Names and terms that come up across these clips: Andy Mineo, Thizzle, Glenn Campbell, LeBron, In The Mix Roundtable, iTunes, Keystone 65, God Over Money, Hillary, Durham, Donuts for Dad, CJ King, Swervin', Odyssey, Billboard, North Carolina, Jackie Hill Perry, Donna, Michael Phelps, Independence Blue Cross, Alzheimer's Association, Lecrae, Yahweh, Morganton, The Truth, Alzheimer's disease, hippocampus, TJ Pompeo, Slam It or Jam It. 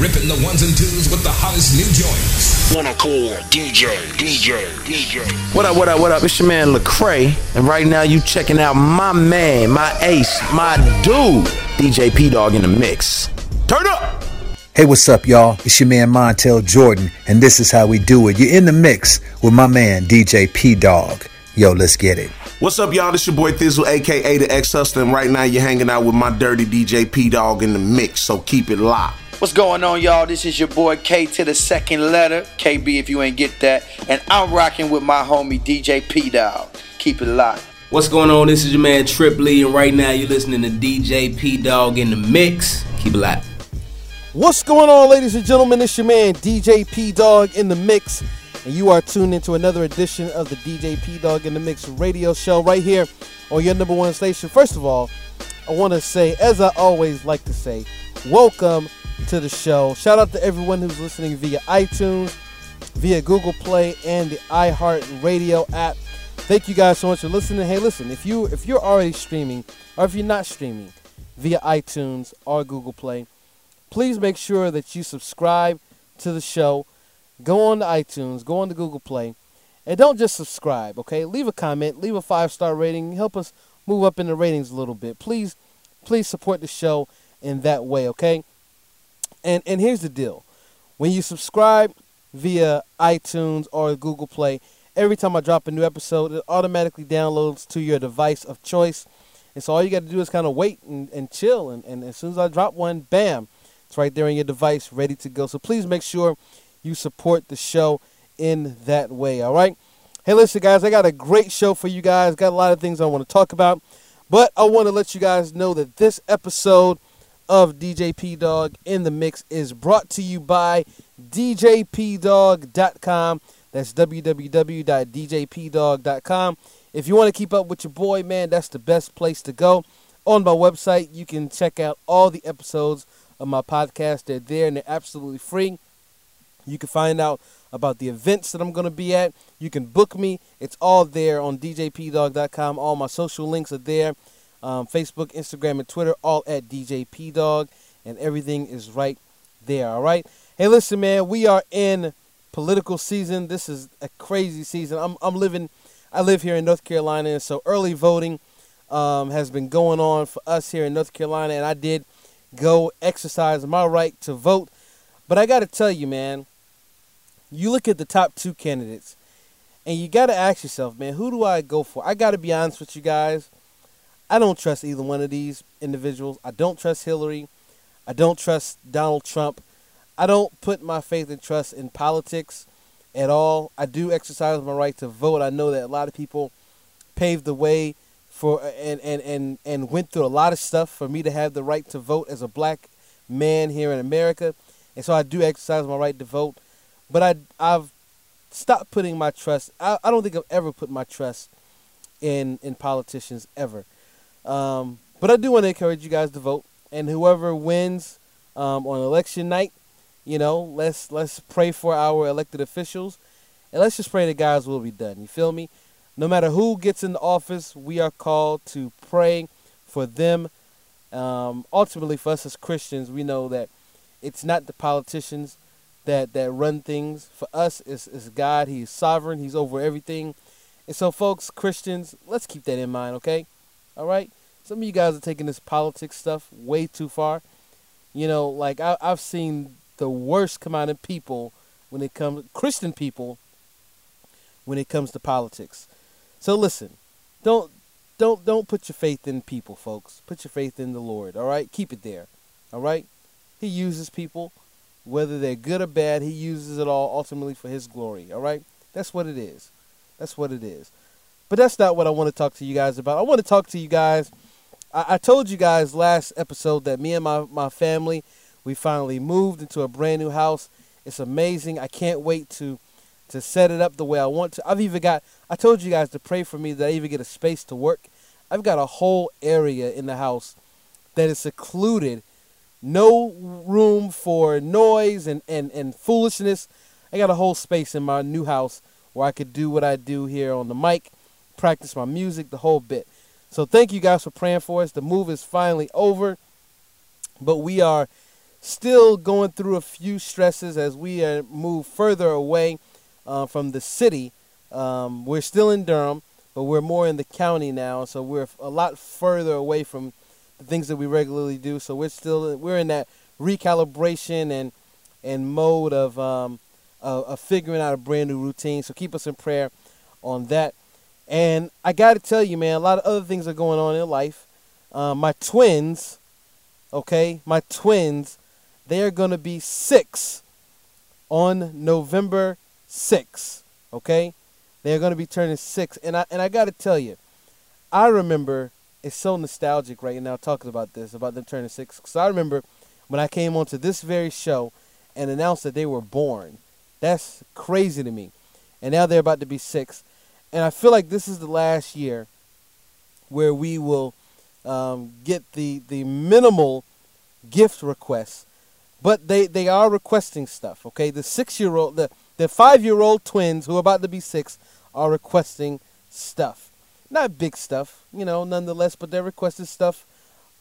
ripping the ones and twos with the hottest new joints. Wanna call DJ. What up? It's your man Lecrae, and right now you checking out my man, my ace, my dude, DJ P-Dawg in the mix. Turn up! Hey, what's up, y'all? It's your man Montel Jordan, and this is how we do it. You're in the mix with my man DJ P-Dawg. Yo, let's get it. What's up, y'all? This your boy Thizzle, a.k.a. the X-Hustler, and right now you're hanging out with my dirty DJ P-Dawg in the mix, so keep it locked. What's going on, y'all? This is your boy K to the second letter, KB if you ain't get that, and I'm rocking with my homie DJ P-Dawg. Keep it locked. What's going on? This is your man Trip Lee, and right now you're listening to DJ P-Dawg in the mix. Keep it locked. What's going on, ladies and gentlemen? It's your man DJ P-Dawg in the mix. And you are tuned into another edition of the DJ P-Dawg in the Mix radio show right here on your number one station. First of all, I want to say, as I always like to say, welcome to the show. Shout out to everyone who's listening via iTunes, via Google Play, and the iHeart Radio app. Thank you guys so much for listening. Hey, listen, if you're already streaming, or if you're not streaming via iTunes or Google Play, please make sure that you subscribe to the show. Go on to iTunes, go on to Google Play, and don't just subscribe, okay? Leave a comment, leave a 5-star rating, help us move up in the ratings a little bit. Please support the show in that way, okay? And here's the deal. When you subscribe via iTunes or Google Play, every time I drop a new episode, it automatically downloads to your device of choice. And so all you got to do is kind of wait and chill, and as soon as I drop one, bam, it's right there on your device, ready to go. So please make sure you support the show in that way, all right? Hey, listen, guys, I got a great show for you guys. Got a lot of things I want to talk about. But I want to let you guys know that this episode of DJ P-Dawg in the Mix is brought to you by djpdawg.com. That's www.djpdawg.com. If you want to keep up with your boy, man, that's the best place to go. On my website, you can check out all the episodes of my podcast. They're there, and they're absolutely free. You can find out about the events that I'm going to be at. You can book me. It's all there on djpdawg.com. All my social links are there. Facebook, Instagram, and Twitter, all at djpdawg. And everything is right there, all right? Hey, listen, man, we are in political season. This is a crazy season. I live here in North Carolina, and so early voting has been going on for us here in North Carolina, and I did go exercise my right to vote. But I got to tell you, man, you look at the top two candidates, and you got to ask yourself, man, who do I go for? I got to be honest with you guys. I don't trust either one of these individuals. I don't trust Hillary. I don't trust Donald Trump. I don't put my faith and trust in politics at all. I do exercise my right to vote. I know that a lot of people paved the way for and went through a lot of stuff for me to have the right to vote as a black man here in America. And so I do exercise my right to vote, but I've stopped putting my trust. I don't think I've ever put my trust in politicians ever. But I do want to encourage you guys to vote, and whoever wins on election night, you know, let's pray for our elected officials, and let's just pray that God's will be done. You feel me? No matter who gets in the office, we are called to pray for them. Ultimately, for us as Christians, we know that it's not the politicians that run things. For us, it's God. He is sovereign. He's over everything. And so, folks, Christians, let's keep that in mind, okay? All right? Some of you guys are taking this politics stuff way too far. You know, like I've seen the worst come out of people when it comes, Christian people, when it comes to politics. So, listen, don't put your faith in people, folks. Put your faith in the Lord, all right? Keep it there, all right? He uses people, whether they're good or bad. He uses it all ultimately for his glory, all right? That's what it is. That's what it is. But that's not what I want to talk to you guys about. I want to talk to you guys. I told you guys last episode that me and my family, we finally moved into a brand new house. It's amazing. I can't wait to set it up the way I want to. I told you guys to pray for me that I even get a space to work. I've got a whole area in the house that is secluded. No room for noise and foolishness. I got a whole space in my new house where I could do what I do here on the mic, practice my music, the whole bit. So thank you guys for praying for us. The move is finally over, but we are still going through a few stresses as we move further away from the city. We're still in Durham, but we're more in the county now, so we're a lot further away from the things that we regularly do. So we're in that recalibration and mode of figuring out a brand new routine. So keep us in prayer on that. And I got to tell you, man, a lot of other things are going on in life. My twins, they are going to be 6 on November 6th, okay? They're going to be turning 6. And I got to tell you, I remember, it's so nostalgic right now talking about this, about them turning 6. Because I remember when I came onto this very show and announced that they were born. That's crazy to me. And now they're about to be 6. And I feel like this is the last year where we will get the minimal gift requests. But they are requesting stuff, okay? The 6-year-old, the 5-year-old twins who are about to be 6 are requesting stuff. Not big stuff, you know, nonetheless, but they're requesting stuff,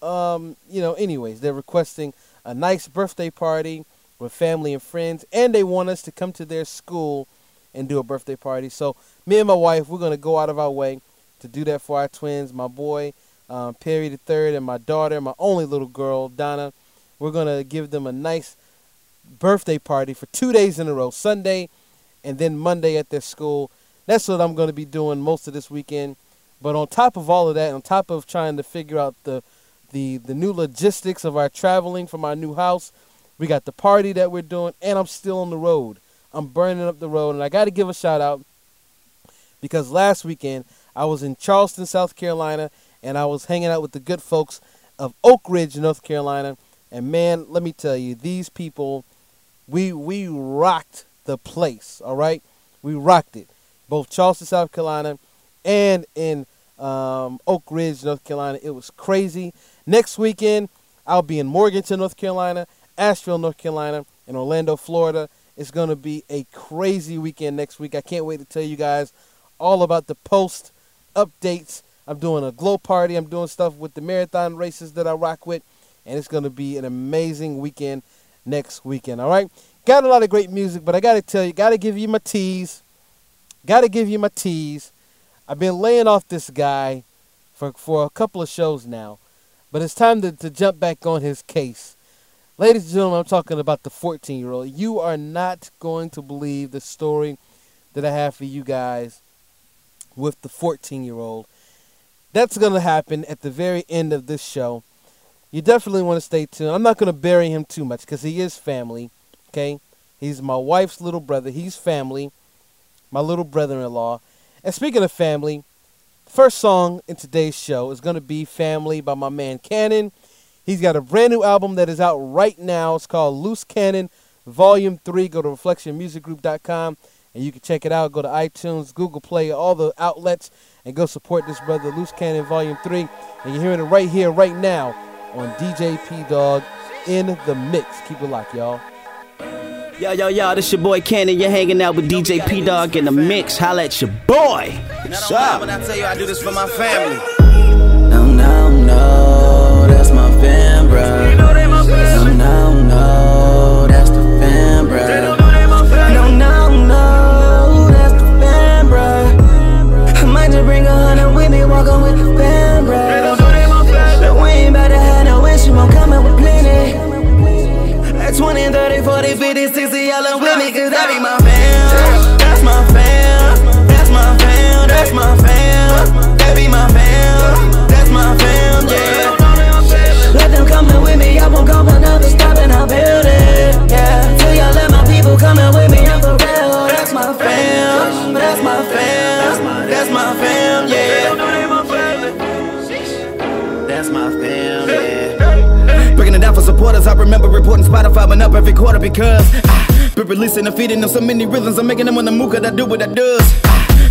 anyways. They're requesting a nice birthday party with family and friends, and they want us to come to their school and do a birthday party. So me and my wife, we're going to go out of our way to do that for our twins, my boy, Perry the third, and my daughter, my only little girl, Donna. We're going to give them a nice birthday party for 2 days in a row, Sunday and then Monday at their school. That's what I'm going to be doing most of this weekend. But on top of all of that, on top of trying to figure out the new logistics of our traveling from our new house, we got the party that we're doing, and I'm still on the road. I'm burning up the road, and I got to give a shout out because last weekend I was in Charleston, South Carolina, and I was hanging out with the good folks of Oak Ridge, North Carolina. And man, let me tell you, these people, we rocked the place, all right? We rocked it, both Charleston, South Carolina, and in Oak Ridge, North Carolina. It was crazy. Next weekend, I'll be in Morganton, North Carolina, Asheville, North Carolina, and Orlando, Florida. It's going to be a crazy weekend next week. I can't wait to tell you guys all about the post updates. I'm doing a glow party. I'm doing stuff with the marathon races that I rock with. And it's going to be an amazing weekend next weekend. All right. Got a lot of great music, but I got to tell you, got to give you my tease. I've been laying off this guy for a couple of shows now, but it's time to jump back on his case. Ladies and gentlemen, I'm talking about the 14-year-old. You are not going to believe the story that I have for you guys with the 14-year-old. That's going to happen at the very end of this show. You definitely want to stay tuned. I'm not going to bury him too much because he is family, okay? He's my wife's little brother. He's family, my little brother-in-law. And speaking of family, first song in today's show is going to be Family by my man Cannon. He's got a brand new album that is out right now. It's called Loose Cannon Volume 3. Go to reflectionmusicgroup.com and you can check it out. Go to iTunes, Google Play, all the outlets, and go support this brother, Loose Cannon Volume 3. And you're hearing it right here, right now on DJ P-Dawg in the Mix. Keep it locked, y'all. Yo, yo, yo, this your boy Cannon. You're hanging out with DJ P-Dawg in the Mix. Holla at your boy. What's up? When I tell you I do this for my family. No, that's my fam, bruh. No, that's the fam, bruh. No, that's the fam, bruh. I might just bring 100 with me, walkin' with the fam, bruh. But we ain't bout to have no issue, I'm coming with plenty. At 20, 30, 40, 50, 60, y'all are with me, cause that be my fam. That's my fam, that's my fam, that's my fam. That be my fam. My fam, yeah. Let them come in with me, I won't go another stop and I'll build it, yeah. Till y'all let my people come in with me, I'm for real. That's my fam, that's my fam, that's my fam, yeah. That's my fam, yeah. Breaking it down for supporters, I remember reporting Spotify went up every quarter because I've been releasing and feeding them so many rhythms. I'm making them on the move cause I do what I does.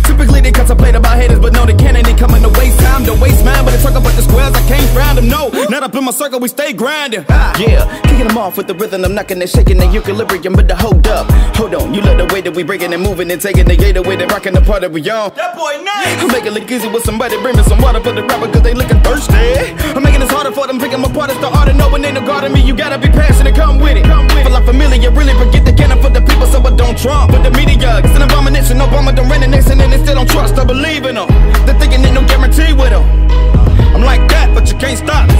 Typically they contemplate about haters, but no, they can't, and they coming to waste time, to waste mine. But they talk about the squares, I can't find them, no. Not up in my circle, we stay grinding. Yeah, get them off with the rhythm. I'm knocking and shaking the equilibrium. But the hold up, hold on. You love the way that we breaking and moving and taking the gate away. They're rocking the part that we on. That boy nice. I'm making it look easy with somebody. Bring me some water for the rapper, cause they looking thirsty. I'm making this harder for them. Picking my part. It's the art of knowing ain't no guard in me. You gotta be passionate. Come with it. Feel like familiar. Really forget the Cannon for the people. So I don't trump with the media. It's an abomination. Obama done ran the nation and they still don't trust. I believe in them. They're thinking ain't no guarantee with them. I'm like that, but you can't stop me.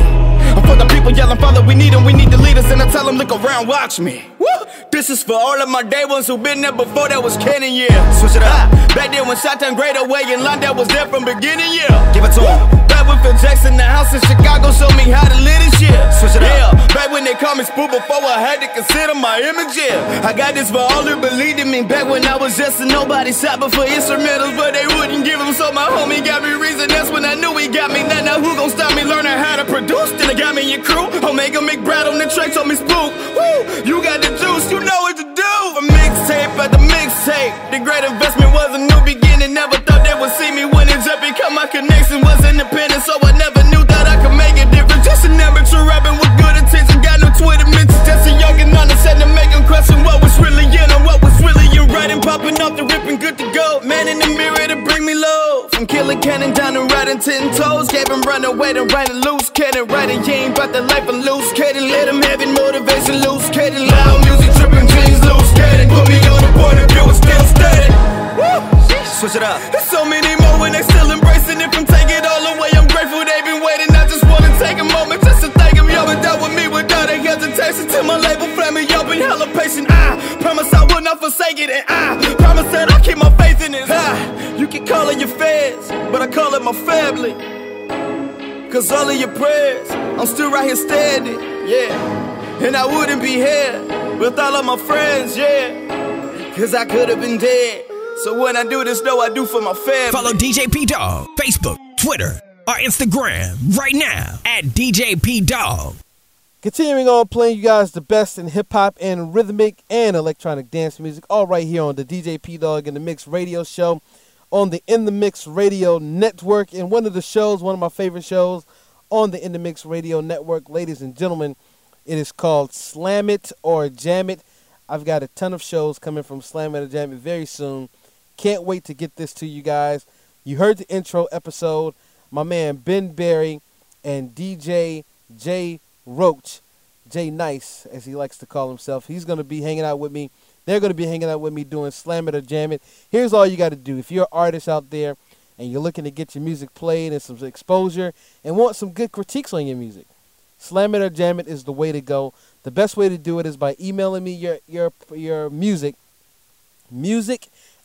I'm for the people yelling, Father, we need them, we need the leaders. And I tell them, look around, watch me. Woo! This is for all of my day ones who been there before, that was Cannon, yeah. Switch it up. Back then when Shotgun Great away in London, was there from beginning, yeah. Give it to him. Back when Phil Jackson, the house in Chicago, showed me how to live this shit. Switch it up. Yeah. Back when they called me spook before I had to consider my image, yeah. I got this for all who believed in me. Back when I was just a nobody, shopping for instrumentals, but they wouldn't give them. So my homie got me reason, that's when I knew he got me. Now who gon' stop me learning how to produce? Then I got me your crew. Omega McBride on the track, told me spook. Woo, you got the juice, you know what to do. From mixtape after mixtape, the great investment was a new beginning. Never thought they would see me when it just become my connection was independent. So I never knew that I could make a difference. Just an amateur rapping with good attention. Got no Twitter mentions, just a young and understanding. Make them question what was really in and what was really you. Writing, popping off the rip and good to go. Man in the mirror to bring me low. From killing Cannon down to riding 10 toes. Gave him running, waiting, riding loose Cannon. Riding, you ain't bout the life of loose Cannon. Let him have it, motivation loose Cannon. Loud music tripping, jeans loose Cannon. Put me on the point of view and still standing. Woo! Switch it up. There's so many more and they still embracing it. From take it all away, I'm grateful they been waiting. I just wanna take a moment just to thank them. Y'all been down with me without a hesitation. Till my label flame me, y'all been hella patient. I promise I will not forsake it. And I promise that I'll keep my faith in it. You can call it your feds, but I call it my family. Cause all of your prayers, I'm still right here standing, yeah. And I wouldn't be here with all of my friends, yeah. Cause I could've been dead. So when I do this, though, I do for my family. Follow DJ P-Dawg, Facebook, Twitter, or Instagram right now at DJ P-Dawg. Continuing on playing you guys the best in hip-hop and rhythmic and electronic dance music, all right here on the DJ P-Dawg In The Mix radio show. On the In The Mix Radio Network, and one of the shows, one of my favorite shows on the In The Mix Radio Network, ladies and gentlemen, it is called Slam It or Jam It. I've got a ton of shows coming from Slam It or Jam It very soon. Can't wait to get this to you guys. You heard the intro episode. My man Ben Berry and DJ J Roach, J Nice as he likes to call himself. He's going to be hanging out with me. They're going to be hanging out with me doing Slam It or Jam It. Here's all you got to do. If you're an artist out there and you're looking to get your music played and some exposure and want some good critiques on your music, Slam It or Jam It is the way to go. The best way to do it is by emailing me your music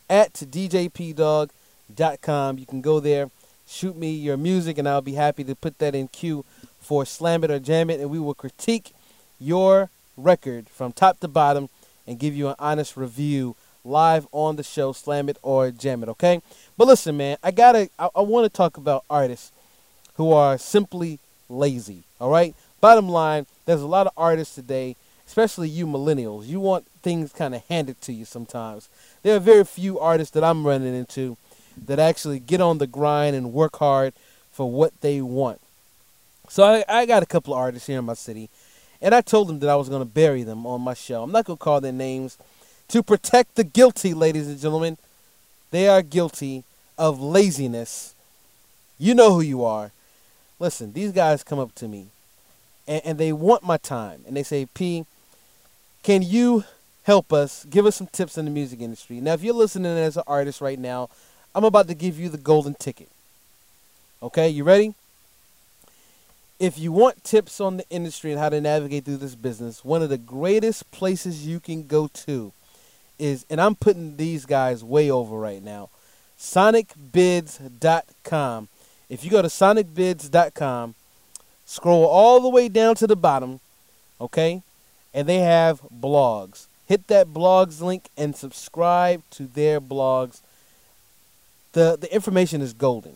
at djpdawg.com. You can go there, shoot me your music, and I'll be happy to put that in queue for Slam It or Jam It, and we will critique your record from top to bottom and give you an honest review live on the show, Slam It or Jam It, okay? But listen, man, I want to talk about artists who are simply lazy, all right? Bottom line, there's a lot of artists today, especially you millennials. You want things kind of handed to you sometimes. There are very few artists that I'm running into that actually get on the grind and work hard for what they want. So I got a couple of artists here in my city, and I told them that I was going to bury them on my show. I'm not going to call their names. To protect the guilty, ladies and gentlemen, they are guilty of laziness. You know who you are. Listen, these guys come up to me, and they want my time. And they say, P, can you help us? Give us some tips in the music industry. Now, if you're listening as an artist right now, I'm about to give you the golden ticket. Okay, you ready? If you want tips on the industry and how to navigate through this business, one of the greatest places you can go to is, and I'm putting these guys way over right now, sonicbids.com. If you go to sonicbids.com, scroll all the way down to the bottom, okay, and they have blogs. Hit that blogs link and subscribe to their blogs. The information is golden.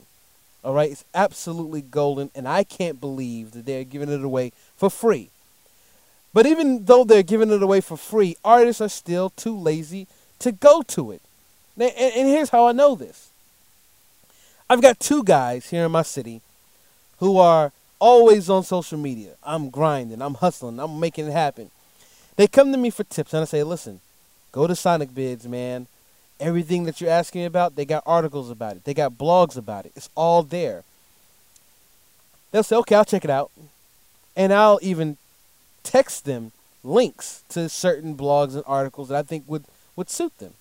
All right, it's absolutely golden, and I can't believe that they're giving it away for free. But even though they're giving it away for free, artists are still too lazy to go to it. And here's how I know this. I've got two guys here in my city who are always on social media. I'm grinding. I'm hustling. I'm making it happen. They come to me for tips, and I say, listen, go to SonicBids, man. Everything that you're asking about, they got articles about it. They got blogs about it. It's all there. They'll say, okay, I'll check it out. And I'll even text them links to certain blogs and articles that I think would suit them.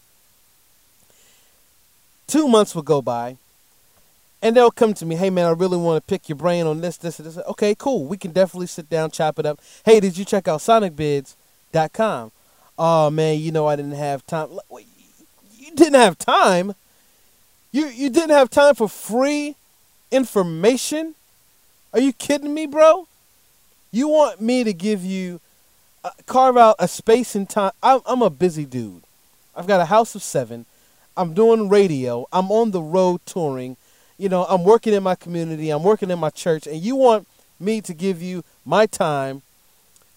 2 months will go by, and they'll come to me, hey, man, I really want to pick your brain on this, this, and this. Okay, cool. We can definitely sit down, chop it up. Hey, did you check out sonicbids.com? Oh, man, you know I didn't have time. Wait, you didn't have time? You didn't have time for free information? Are you kidding me, bro? You want me to give you, carve out a space and time? I'm a busy dude. I've got a house of 7. I'm doing radio. I'm on the road touring. You know, I'm working in my community. I'm working in my church. And you want me to give you my time?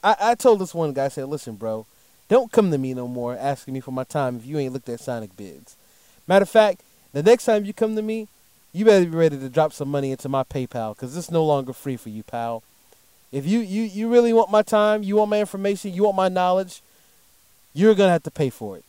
I told this one guy, I said, listen, bro, don't come to me no more asking me for my time if you ain't looked at SonicBids. Matter of fact, the next time you come to me, you better be ready to drop some money into my PayPal, because it's no longer free for you, pal. If you really want my time, you want my information, you want my knowledge, you're going to have to pay for it.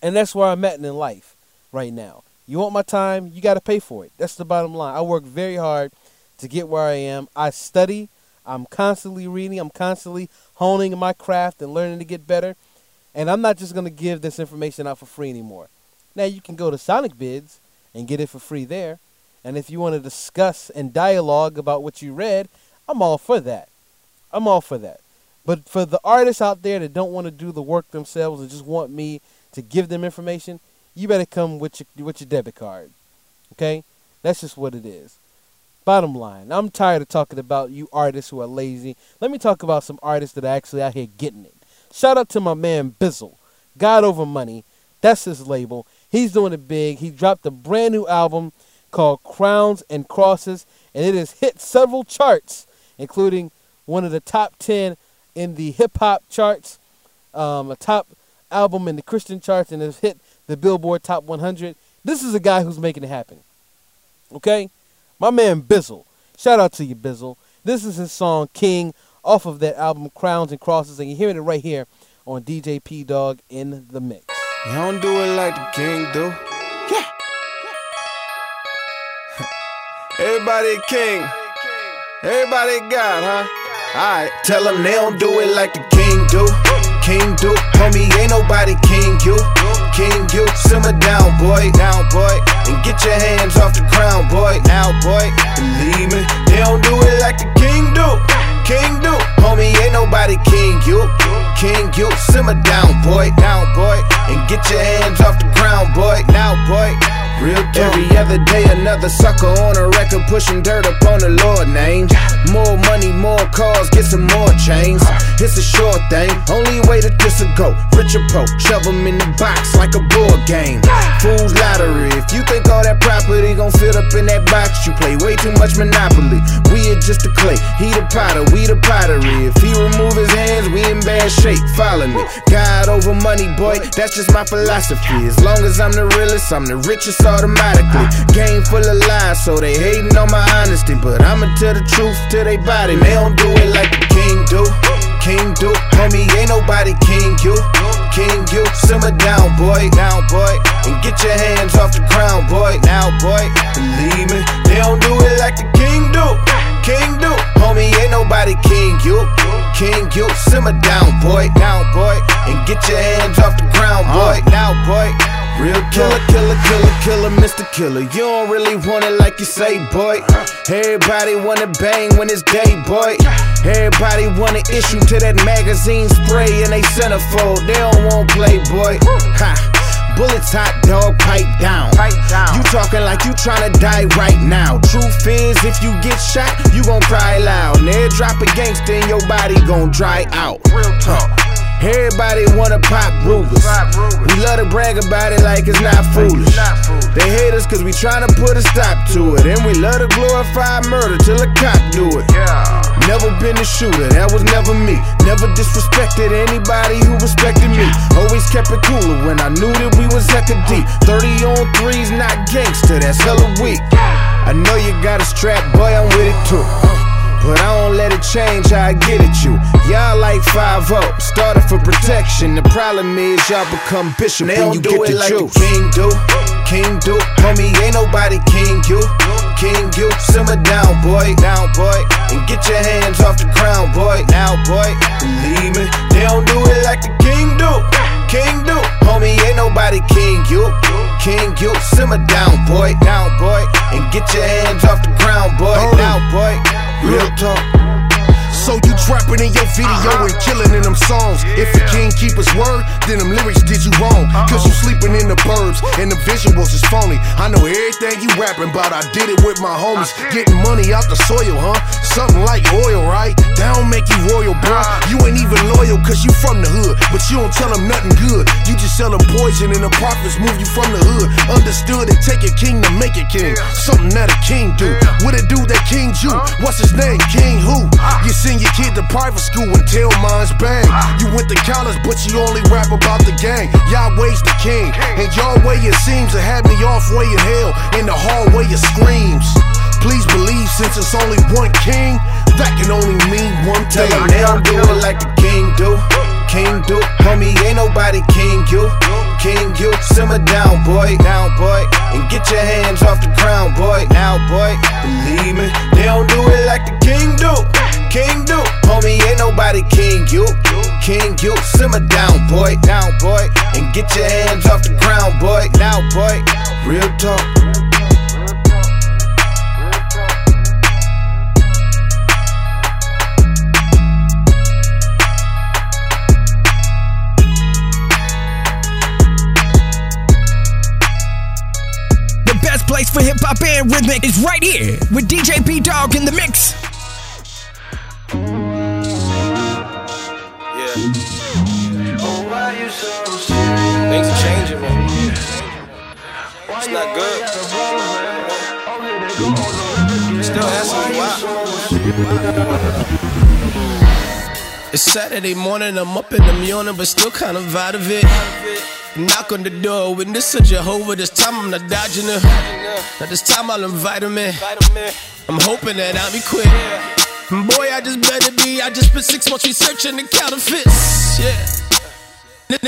And that's where I'm at in life right now. You want my time, you got to pay for it. That's the bottom line. I work very hard to get where I am. I study. I'm constantly reading. I'm constantly honing my craft and learning to get better. And I'm not just going to give this information out for free anymore. Now, you can go to SonicBids and get it for free there. And if you want to discuss and dialogue about what you read, I'm all for that. I'm all for that. But for the artists out there that don't want to do the work themselves and just want me to give them information, you better come with your debit card. Okay? That's just what it is. Bottom line, I'm tired of talking about you artists who are lazy. Let me talk about some artists that are actually out here getting it. Shout out to my man Bizzle. God Over Money. That's his label. He's doing it big. He dropped a brand new album called Crowns and Crosses, and it has hit several charts, including one of the top 10 in the hip-hop charts, a top album in the Christian charts, and has hit the Billboard Top 100. This is a guy who's making it happen, okay? My man Bizzle. Shout out to you, Bizzle. This is his song, King, off of that album, Crowns and Crosses, and you're hearing it right here on DJ P-Dawg in the Mix. You don't do it like the king do. Yeah. Everybody king. Everybody God, huh? Alright, tell them they don't do it like the king do. King do, homie, ain't nobody king you. King you, simmer down, boy, and get your hands off the crown, boy, out, boy. Believe me, they don't do it like the king do. King do, homie, ain't nobody king you. King you, simmer down, boy, and get your hands off the crown, boy, out, boy. Real talk. Every other day another sucker on a record pushing dirt upon the Lord name. More money, more cars, get some more chains. It's a sure thing, only way that this will go. Rich or poor, shove them in the box like a board game. Fool's lottery, if you think all that property gon' fit up in that box, you play way too much Monopoly. We are just the clay, he the potter, we the pottery. If he remove his hands, we in bad shape, follow me. God over money, boy, that's just my philosophy. As long as I'm the realest, I'm the richest automatically. Game full of lies, so they hating on my honesty. But I'ma tell the truth to they body. They don't do it like the king do, homie. Ain't nobody king you, simmer down, boy, and get your hands off the crown, boy, now, boy. Believe me, they don't do it like the king do, homie. Ain't nobody king you, simmer down, boy, and get your hands off the crown, boy, now, boy. Real killer, killer, killer, killer, Mr. Killer. You don't really want it like you say, boy. Everybody wanna bang when it's day, boy. Everybody wanna issue to that magazine spray and they centerfold. They don't want play, boy. Ha. Bullets hot, dog, pipe down. You talking like you tryna die right now. Truth is, if you get shot, you gon' cry loud. And every drop of gangsta in your body gon' dry out. Real talk. Everybody wanna pop Rugas. We love to brag about it like it's not foolish. They hate us cause we tryna put a stop to it. And we love to glorify murder till a cop do it. Never been a shooter, that was never me. Never disrespected anybody who respected me. Always kept it cooler when I knew that we was Hecka D. 30 on 3's not gangster, that's hella weak. I know you got a strap, boy, I'm with it too. but I don't let it change how I get at you. Y'all like 5-0, started for protection. The problem is y'all become bishop when you get the juice. They don't do it like the king do, homie. Ain't nobody king you, simmer down boy, and get your hands off the crown, boy. Now boy, believe me, they don't do it like the king do, homie. Ain't nobody king you, simmer down boy, and get your hands off the crown, boy. Now boy, real talk. So you trapping in your video and killing in them songs. If a king keep his word, then them lyrics did you wrong. Cause you sleeping in the burbs and the visuals is phony. I know everything you rapping about, I did it with my homies. Getting money out the soil, huh? Something like oil, right? That don't make you royal, bro. You ain't even loyal cause you from the hood, but you don't tell them nothing good. You just sell them poison and the profits move you from the hood. Understood it take a king to make a king. Something that a king do. What a dude that king you. What's his name? King who? You sing your kid to private school until mine's bang. You went to college, but you only rap about the gang. Yahweh's the king, and your way it seems to have me off way in hell. In the hallway it screams. Please believe, since it's only one king, that can only mean one thing. Tell 'em they don't do it like the king do, homie. Ain't nobody king you, simmer down boy, and get your hands off the crown, boy. Now boy, believe me, they don't do it like the king do. King do, homie, ain't nobody king you, simmer down boy, and get your hands off the ground, boy, now boy, real talk. The best place for hip hop and rhythmic is right here with DJ P-Dawg in the mix. Things are changing, man. It's not good. Still asking why. It's Saturday morning, I'm up and I'm yawning, but still kind of out of it. Knock on the door, witness of Jehovah. This time I'm not dodging her. Now this time I'll invite him in. I'm hoping that I'll be quick. Boy, I just better be. I just spent 6 months researching the counterfeits. Yeah.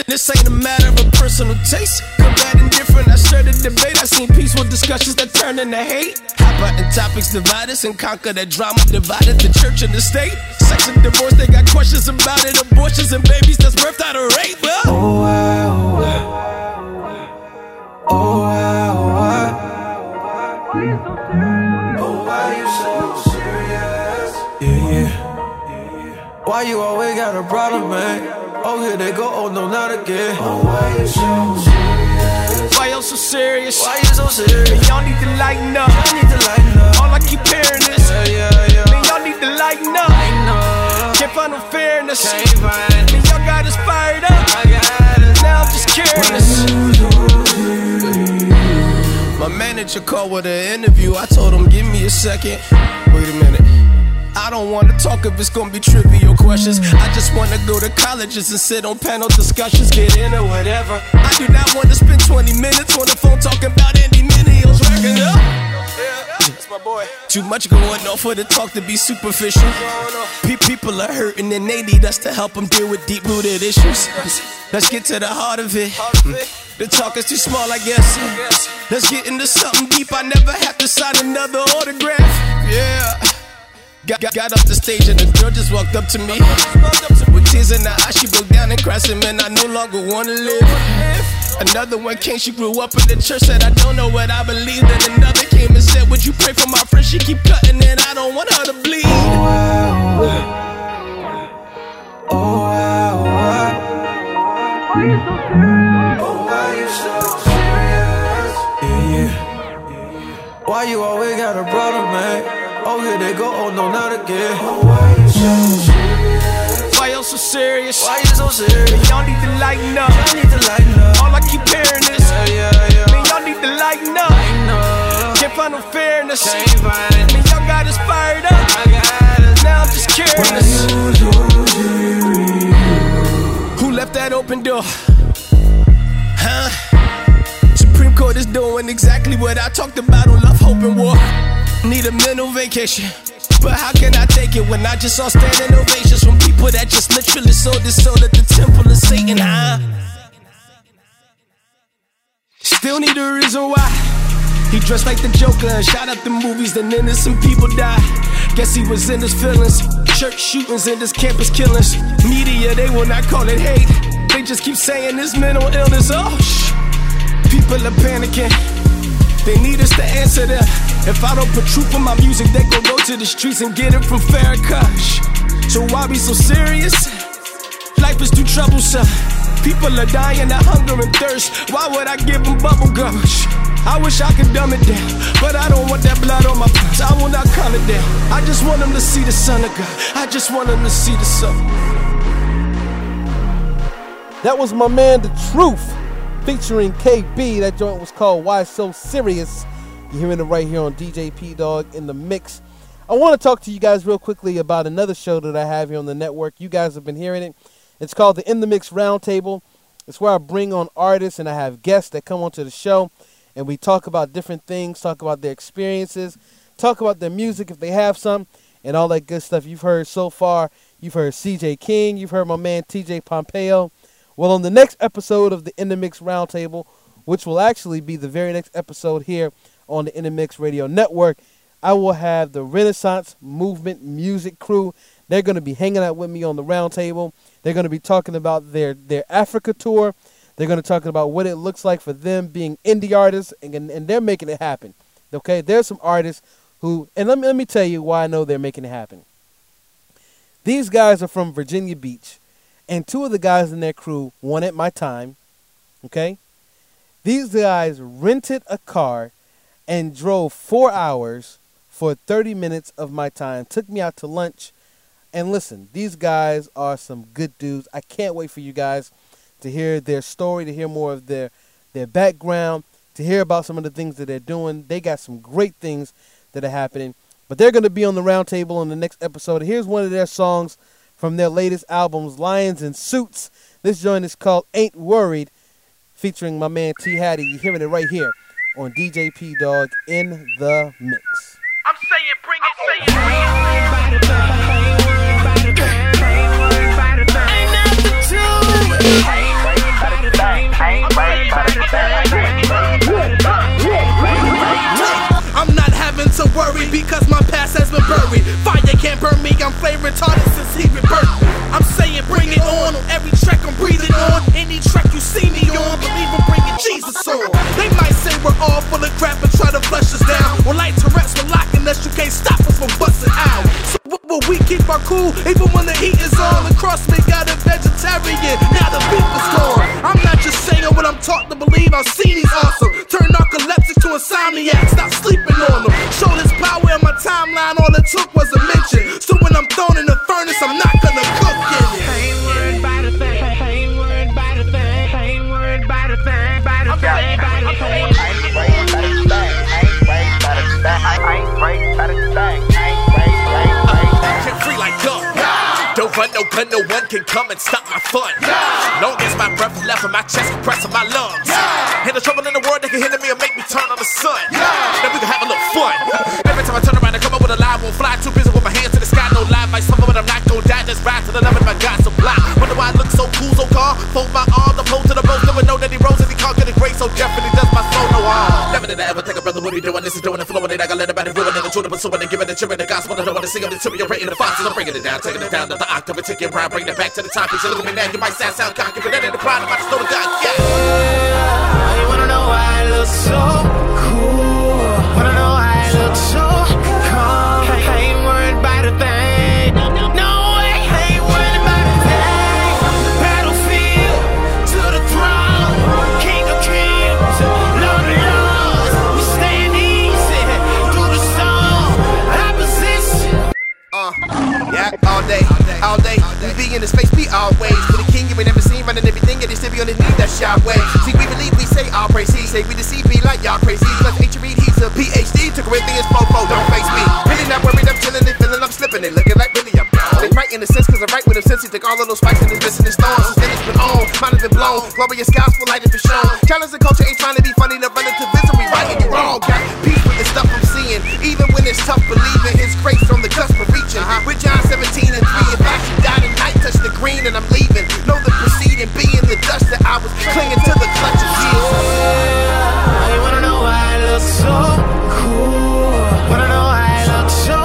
This ain't a matter of a personal taste. Come bad and different. I shared a debate. I seen peaceful discussions that turn into hate. Hop out in topics, divide us and conquer that drama. Divided the church and the state. Sex and divorce, they got questions about it. Abortions and babies that's birthed out of rape. Well, oh, wow, wow. Oh, wow, wow. Why you so serious? Oh, why you so serious? Yeah, yeah. Why you always got a problem, man? Oh, here they go, oh no, not again. Oh, why you so serious? Why you so serious? Why you so serious? Y'all need to lighten up. Y'all need to lighten up. All I keep hearing is, yeah, yeah, yeah. Man, y'all need to lighten up. Lighten up. Can't find no fairness. Can't find it. Man, y'all got us fired up. I got us. Now I'm just curious. My manager called with an interview. I told him, give me a second. Wait a minute. I don't wanna talk if it's gonna be trivial questions. I just wanna go to colleges and sit on panel discussions, get in or whatever. I do not wanna spend 20 minutes on the phone talking about Andy Minio's record. That's my boy. Too much going on for the talk to be superficial. People are hurting and they need us to help them deal with deep-rooted issues. Let's get to the heart of it. The talk is too small, I guess. Let's get into something deep. I never have to sign another autograph. Yeah. Got up the stage and the girl just walked up to me. With tears in her eyes, she broke down and cried, said, man, I no longer wanna live. Another one came, she grew up in the church, said, I don't know what I believe. Then another came and said, would you pray for my friend? She keep cutting and I don't want her to bleed. Oh, wow, wow. Oh, wow, wow. Why you so serious? Oh, why you so serious? Yeah, yeah. Why you always got a brother, man? Oh, here they go, oh no, not again. Oh, why you so serious? Why you so serious? Why you so serious? Y'all need to lighten up. Y'all need to lighten up. All I keep hearing is, yeah, yeah, yeah. Man, y'all need to lighten up. Lighten up. Can't find no fairness. Can't find it. Man, y'all got us fired up. I got us. Now I'm just curious. Why you so serious? Who left that open door? Huh? Supreme Court is doing exactly what I talked about on Love, Hope, and War. Need a mental vacation. But how can I take it when I just saw standing ovations from people that just literally sold their soul at the temple of Satan, huh? Still need a reason why. He dressed like the Joker and shot up the movies, then innocent people died. Guess he was in his feelings. Church shootings and his campus killings. Media, they will not call it hate. They just keep saying this mental illness. Oh, shh. People are panicking. They need us to answer them. If I don't put truth in my music, they gon' go to the streets and get it from Farrakhan. So why be so serious? Life is too troublesome. People are dying of hunger and thirst. Why would I give them bubble gum? I wish I could dumb it down, but I don't want that blood on my pants. I will not calm it down. I just want them to see the Son of God. I just want them to see the Son. That was my man, The Truth, featuring KB. That joint was called Why So Serious. You're hearing it right here on DJ P-Dawg in the mix. I want to talk to you guys real quickly about another show that I have here on the network. You guys have been hearing it. It's called the In The Mix Roundtable. It's where I bring on artists and I have guests that come onto the show. And we talk about different things, talk about their experiences, talk about their music if they have some, and all that good stuff you've heard so far. You've heard CJ King. You've heard my man TJ Pompeo. Well, on the next episode of the In The Mix Roundtable, which will actually be the very next episode here on the In The Mix Radio Network, I will have the Renaissance Movement music crew. They're going to be hanging out with me on the roundtable. They're going to be talking about their Africa tour. They're going to talk about what it looks like for them being indie artists, and they're making it happen. Okay, there's some artists who, and let me tell you why I know they're making it happen. These guys are from Virginia Beach, and two of the guys in their crew wanted my time. Okay, these guys rented a car and drove 4 hours for 30 minutes of my time. Took me out to lunch, and listen, these guys are some good dudes. I can't wait for you guys to hear their story, to hear more of their background, to hear about some of the things that they're doing. They got some great things that are happening. But they're going to be on the roundtable on the next episode. Here's one of their songs from their latest albums, Lions and Suits. This joint is called Ain't Worried, featuring my man T. Hattie. You're hearing it right here on DJ P-Dawg in the mix. I'm saying bring it, say it. I'm not having to worry because my past has been buried. Fire can't burn me, I'm flame retarded since he rebirthed. I'm saying bring it on every track I'm breathing on. Any track you see me on, believe I'm bringing Jesus on. They might say we're all full of crap and try to flush us down. Well, like Tourette's, we're locked unless you can't stop us from busting out. So what will we keep our cool even when the heat is on? The crossman got a vegetarian, now the beef is gone. I'm not just saying what I'm taught to believe, I've seen these awesome. Turn narcoleptics to insomniacs, stop sleeping on them. Show this power in my timeline, all it took was a minute. So when I'm thrown in the furnace, I'm not gonna cook in it. Ain't worried about a thing, ain't worried about a thing, ain't worried about a thing, about a thing, about a thing. Ain't worried about a thing, ain't worried about a thing, ain't worried about a thing, ain't worried about a thing. I can free like God. Don't run, no gun, no one can come and stop my fun. Long as my breath left in my chest, compressing my lungs. And the trouble in the world, they can hinder me and make me turn on the sun. Then we can have a little fun. Every time I turn around, I come up with a lie, won't fly, too busy with my hands to the sky, no lie, might suffer, but I'm not gon' die, just ride to the limit, my God supply. Wonder why I look so cool, so calm, fold my arm, the pole to the most, never know that he rose, and he can't get it great, so definitely does my soul no harm. Never did I ever think a brother what he doing, this is doing, and flowing it, I got let about it, ruining the truth, and pursuing it, giving the cheering, the gospel, I don't want to sing up the cheering, rating the foxes, I'm bringing it down, taking it down, another octave, taking it round, bringing it back to the top, and look at me now, you might sound cocky, but that ain't the problem, I just know the God, yeah. I wanna know why I look so cool, wanna know why I look so calm, I ain't worried about a thing, no way, I ain't worried about a thing, battlefield, to the throne, king of kings, lord of lords, we stand easy, through the storm, opposition, yeah, all day, we be in the space, be always, for the king you ain't never seen, running everything, and they still be on the knee, that's Yahweh, see we believe, we say all praise, he say we deceive, be like y'all crazy, let's H-read, he's a PhD, to Corinthians, fofo, don't face me, really not worried, I'm chilling and feeling, I'm slipping, they looking like really I'm down, they right in a sense, cause I'm right with them sense, he took all of those spikes and is missing his stones, his finish been on, mine has been blown, glorious gospel light has been shown, challenge the culture ain't trying to be funny, they're running to misery, right and wrong, got peace with the stuff I'm seeing, seeing. Even when it's tough believing, His grace on the cusp of reaching. With John 17 and 3, if I should die tonight, touch the green and I'm leaving. Know the proceeding, be in the dust that I was clinging to the clutch of Jesus. I wanna know why I look so cool. Wanna know why I look so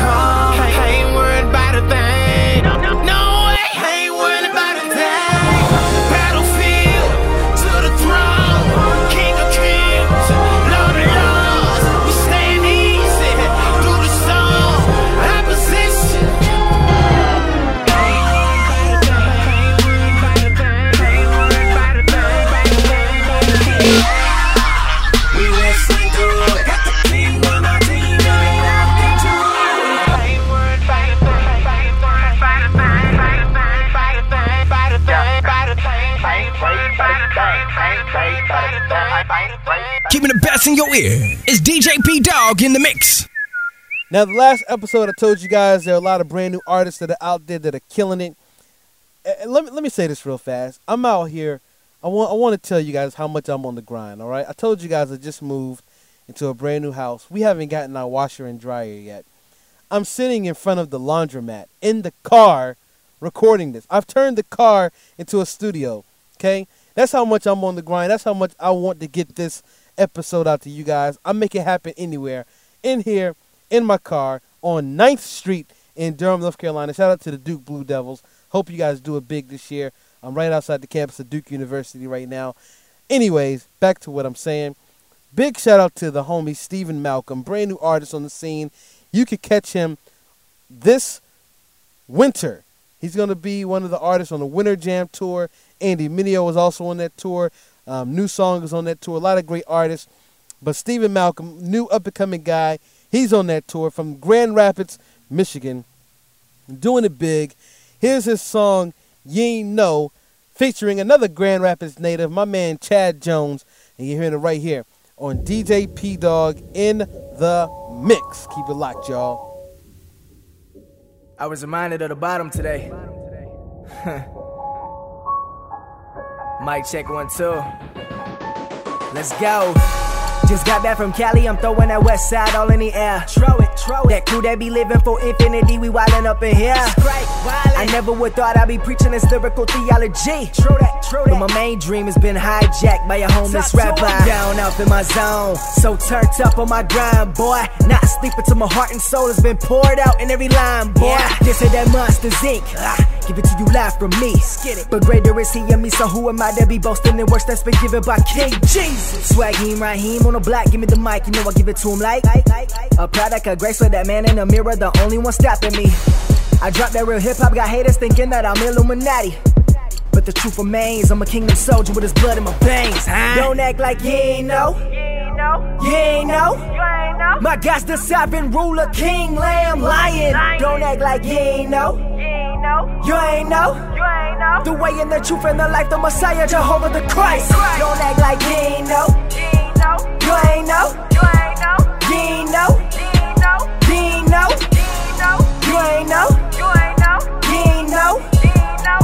calm. I ain't worried about a thing. No, I ain't worried about a thing. Battlefield to the throne. King of kings, Lord of lords. We stand easy through the storm. Opposition. I ain't worried about a thing. I ain't worried about a thing. I ain't worried about a thing. We wrestling through it. Keeping the best in your ear. It's DJ P-Dawg in the mix. Now, the last episode I told you guys there are a lot of brand new artists that are out there that are killing it. And let me say this real fast. I'm out here. I want to tell you guys how much I'm on the grind, all right? I told you guys I just moved into a brand new house. We haven't gotten our washer and dryer yet. I'm sitting in front of the laundromat in the car recording this. I've turned the car into a studio, okay? That's how much I'm on the grind. That's how much I want to get this episode out to you guys. I make it happen anywhere, in here, in my car, on 9th Street in Durham, North Carolina. Shout out to the Duke Blue Devils. Hope you guys do it big this year. I'm right outside the campus of Duke University right now. Anyways, back to what I'm saying. Big shout out to the homie Stephen Malcolm, brand new artist on the scene. You could catch him this winter. He's going to be one of the artists on the Winter Jam Tour. Andy Mineo was also on that tour. New Song is on that tour. A lot of great artists. But Stephen Malcolm, new up-and-coming guy, he's on that tour from Grand Rapids, Michigan, doing it big. Here's his song, You Ain't Know, featuring another Grand Rapids native, my man Chad Jones. And you're hearing it right here on DJ P-Dawg in the mix. Keep it locked, y'all. I was reminded of the bottom today. Mic check 1, 2. Let's go. Just got back from Cali, I'm throwing that west side all in the air. Throw it. That crew that be living for infinity, we wildin' up in here. I never would thought I'd be preaching this lyrical theology. True that. But my main dream has been hijacked by a homeless rapper. Down off in my zone, so turned up on my grind, boy. Not sleeping till my heart and soul has been poured out in every line, boy. Yeah. This is that Monster Zinc. Give it to you live from me. But greater is he in me, so who am I to be boasting the worst that's been given by King Jesus? Swagheem Raheem on the block, give me the mic, you know I give it to him like. A product of grace with that man in the mirror, the only one stopping me. I dropped that real hip-hop, got haters thinking that I'm Illuminati. But the truth remains, I'm a kingdom soldier with his blood in my veins. Don't act like you ain't know. You ain't know. My God's the sovereign ruler, king, lamb, lion. Don't act like you ain't know. You ain't know. The way and the truth and the life, the Messiah, Jehovah the Christ. Don't act like you ain't know. You ain't know. You ain't know.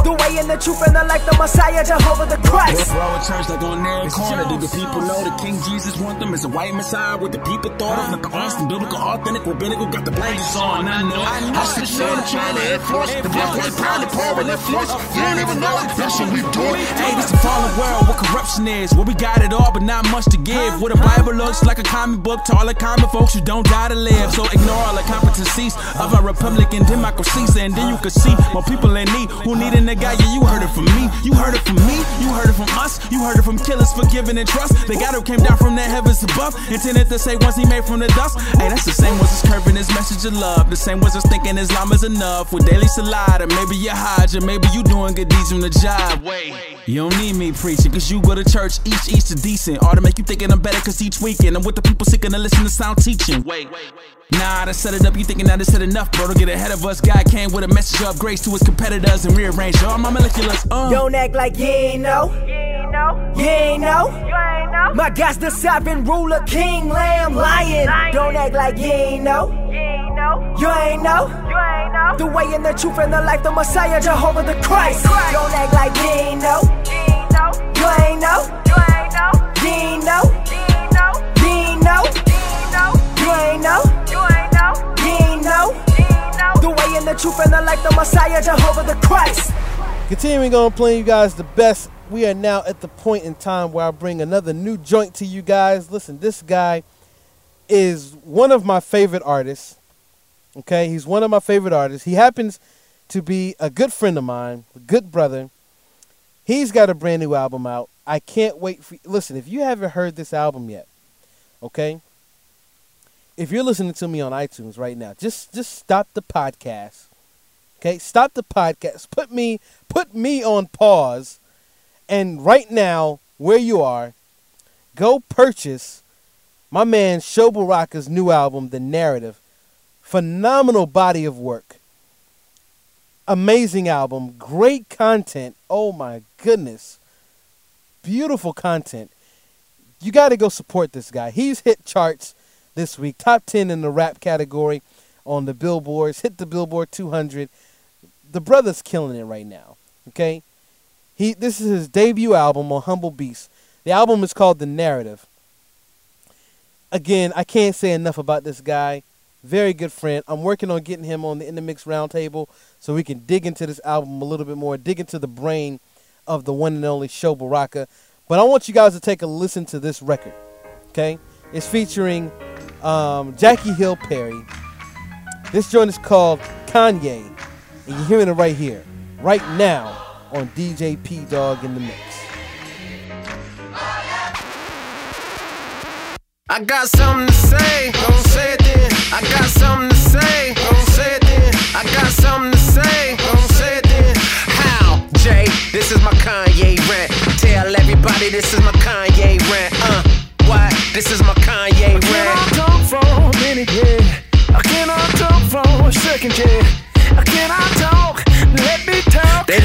The way and the truth and the life, the Messiah, Jehovah the Christ. We're a church like on every corner. Do the people know that King Jesus want them? It's a white Messiah with the people thought of. Like an Austin, biblical, authentic, rabbinical, got the blinders on. I know. I should show them trying to enforce the black white power, pouring that force. You don't even know that's what we do. Hey, this is a fallen world where corruption is. Where we got it all, but not much to give. Where the Bible looks like a comic book to all the common folks who don't die to live. So ignore all the competencies of our Republican democracies, and then you can see more people in need who need a nigga. Yeah, you heard it from me, you heard it from me, you heard it from us, you heard it from killers, forgiving and trust. The God who came down from the heavens above, intended to say once he made from the dust. Hey, that's the same ones that's curving his message of love. The same ones that's thinking Islam is enough. With daily salat, or maybe you're Hajj, or maybe you doing good deeds on the job. Wait, you don't need me preaching, cause you go to church each Easter decent. Ought to make you thinking I'm better cause each weekend I'm with the people seeking to listen to sound teaching. Wait. Nah, I set it up, you thinking I just said enough, bro. Don't get ahead of us. God came with a message of grace to his competitors and rearranged all my molecules. Don't act like you ain't know. You ain't know. My God's the sovereign ruler, king, lamb, lion. Don't act like you ain't know. You ain't know. The way and the truth and the life, the Messiah, Jehovah the Christ. Don't act like you ain't know. You ain't know. You ain't know. You ain't know. the Messiah, Jehovah the Christ. Continuing on playing you guys the best, we are now at the point in time where I bring another new joint to you guys. Listen, this guy is one of my favorite artists. Okay, he's one of my favorite artists. He happens to be a good friend of mine, a good brother. He's got a brand new album out. I can't wait for you. Listen, if you haven't heard this album yet, okay, if you're listening to me on iTunes right now, just stop the podcast. Okay, stop the podcast. Put me on pause. And right now, where you are, go purchase my man Shobo Rocker's new album, The Narrative. Phenomenal body of work. Amazing album. Great content. Oh my goodness. Beautiful content. You got to go support this guy. He's hit charts this week. Top 10 in the rap category on the Billboards. Hit the Billboard 200. The brother's killing it right now. Okay? This is his debut album on Humble Beast. The album is called The Narrative. Again, I can't say enough about this guy. Very good friend. I'm working on getting him on the In The Mix Roundtable so we can dig into this album a little bit more, dig into the brain of the one and only Shobo Rocker. But I want you guys to take a listen to this record, okay? It's featuring Jackie Hill Perry. This joint is called Kanye, and you're hearing it right here, right now, on DJ P-Dawg in the mix. I got something to say, don't say it then. I got something to say, don't say it then. I got something to say, don't say it then. How, Jay? This is my Kanye rant. Tell everybody this is my Kanye rant. Why? This is my Kanye rant. Can I talk for a minute, yeah? Can I talk for a second, yeah? Can I talk? Let me talk. They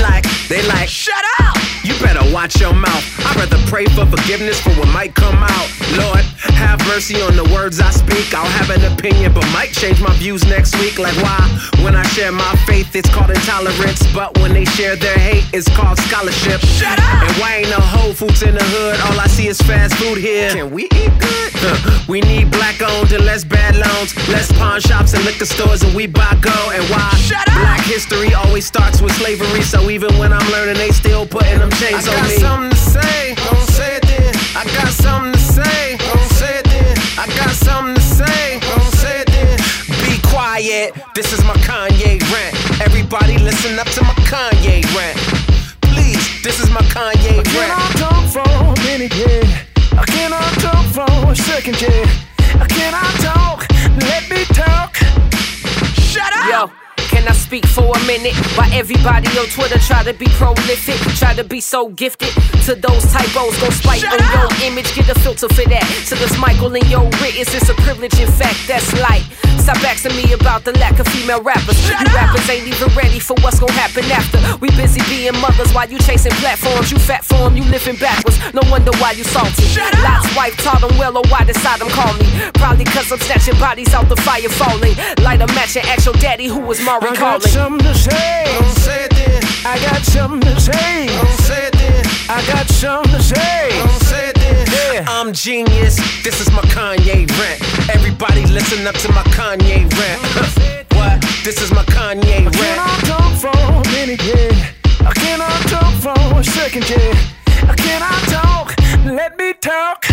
like, shut up! You better watch your mouth. I'd rather pray for forgiveness for what might come out. Lord, have mercy on the words I speak. I'll have an opinion, but might change my views next week. Like why? When I share my faith, it's called intolerance. But when they share their hate, it's called scholarship. Shut up! And why ain't no Whole Foods in the hood? All I see is fast food here. Can we eat good? We need black owned and less bad loans. Less pawn shops and liquor stores, and we buy gold. And why? Shut up! Black history always starts with slavery. So even when I'm learning, they still putting them chains on me. I got something to say, don't say it then. I got something to say, don't say it then. I got something to say, don't say it then. Be quiet, this is my Kanye rant. Everybody listen up to my Kanye rant. Please, this is my Kanye rant. Can I talk for a minute, yeah? Can I talk for a second, yeah? Can I talk? Let me talk. Shut up! Yo. Can I speak for a minute? Why everybody on Twitter try to be prolific, try to be so gifted? To those typos, go spite on your image, get a filter for that. To this Michael in your wrist, it's a privilege, in fact, that's light. Stop asking me about the lack of female rappers. You rappers ain't even ready for what's gonna happen after. We busy being mothers while you chasing platforms. You fat form, you living backwards. No wonder why you salty. Lot's wife taught them well, or why decide them call me? Probably cause I'm snatching bodies out the fire falling. Light a match and ask your daddy who was Mara. I got something to say, don't say it then. I got something to say, don't say it then. I got something to say, don't say it then. Yeah. I'm genius, this is my Kanye rant. Everybody listen up to my Kanye rant. What? This is my Kanye rant. Can I talk for a minute, yeah? Can I talk for a second, yeah? Can I talk? Let me talk.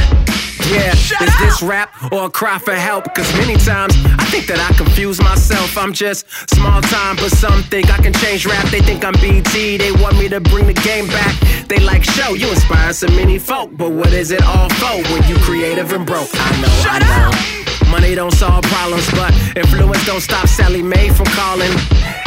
Yeah, shut is this rap or a cry for help? Cause many times I think that I confuse myself. I'm just small time, but some think I can change rap. They think I'm BT, they want me to bring the game back. They like, show, you inspire so many folk. But what is it all for when you creative and broke? I know. Money don't solve problems, but influence don't stop Sally Mae from calling.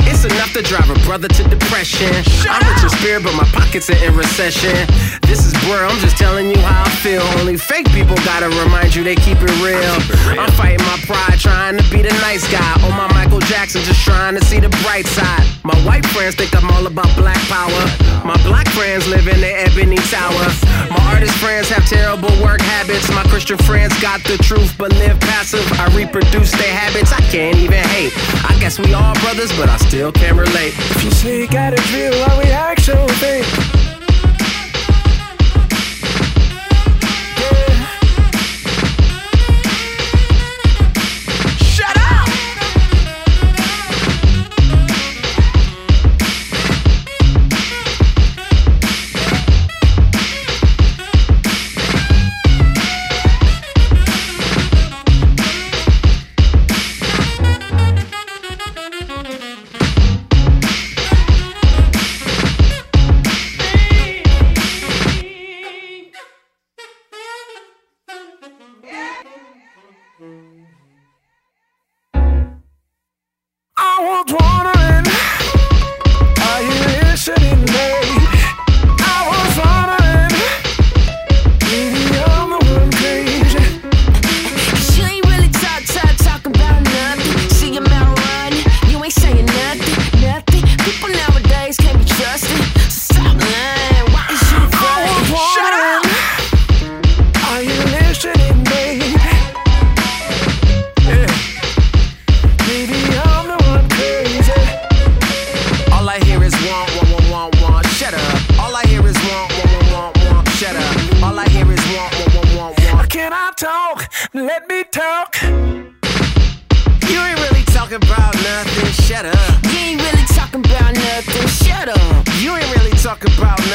It's enough to drive a brother to depression. I'm rich in spirit, but my pockets are in recession. This is bro, I'm just telling you how I feel. Only fake people gotta remind you they keep it real. I'm fighting my pride, trying to be the nice guy. On my Michael Jackson, just trying to see the bright side. My white friends think I'm all about black power. My black friends live in their ebony tower. My artist friends have terrible work habits. My Christian friends got the truth, but live passive. I reproduce their habits, I can't even hate. I guess we all brothers, but I still can't relate. If you say you got a drill, why we act so big? Shut up!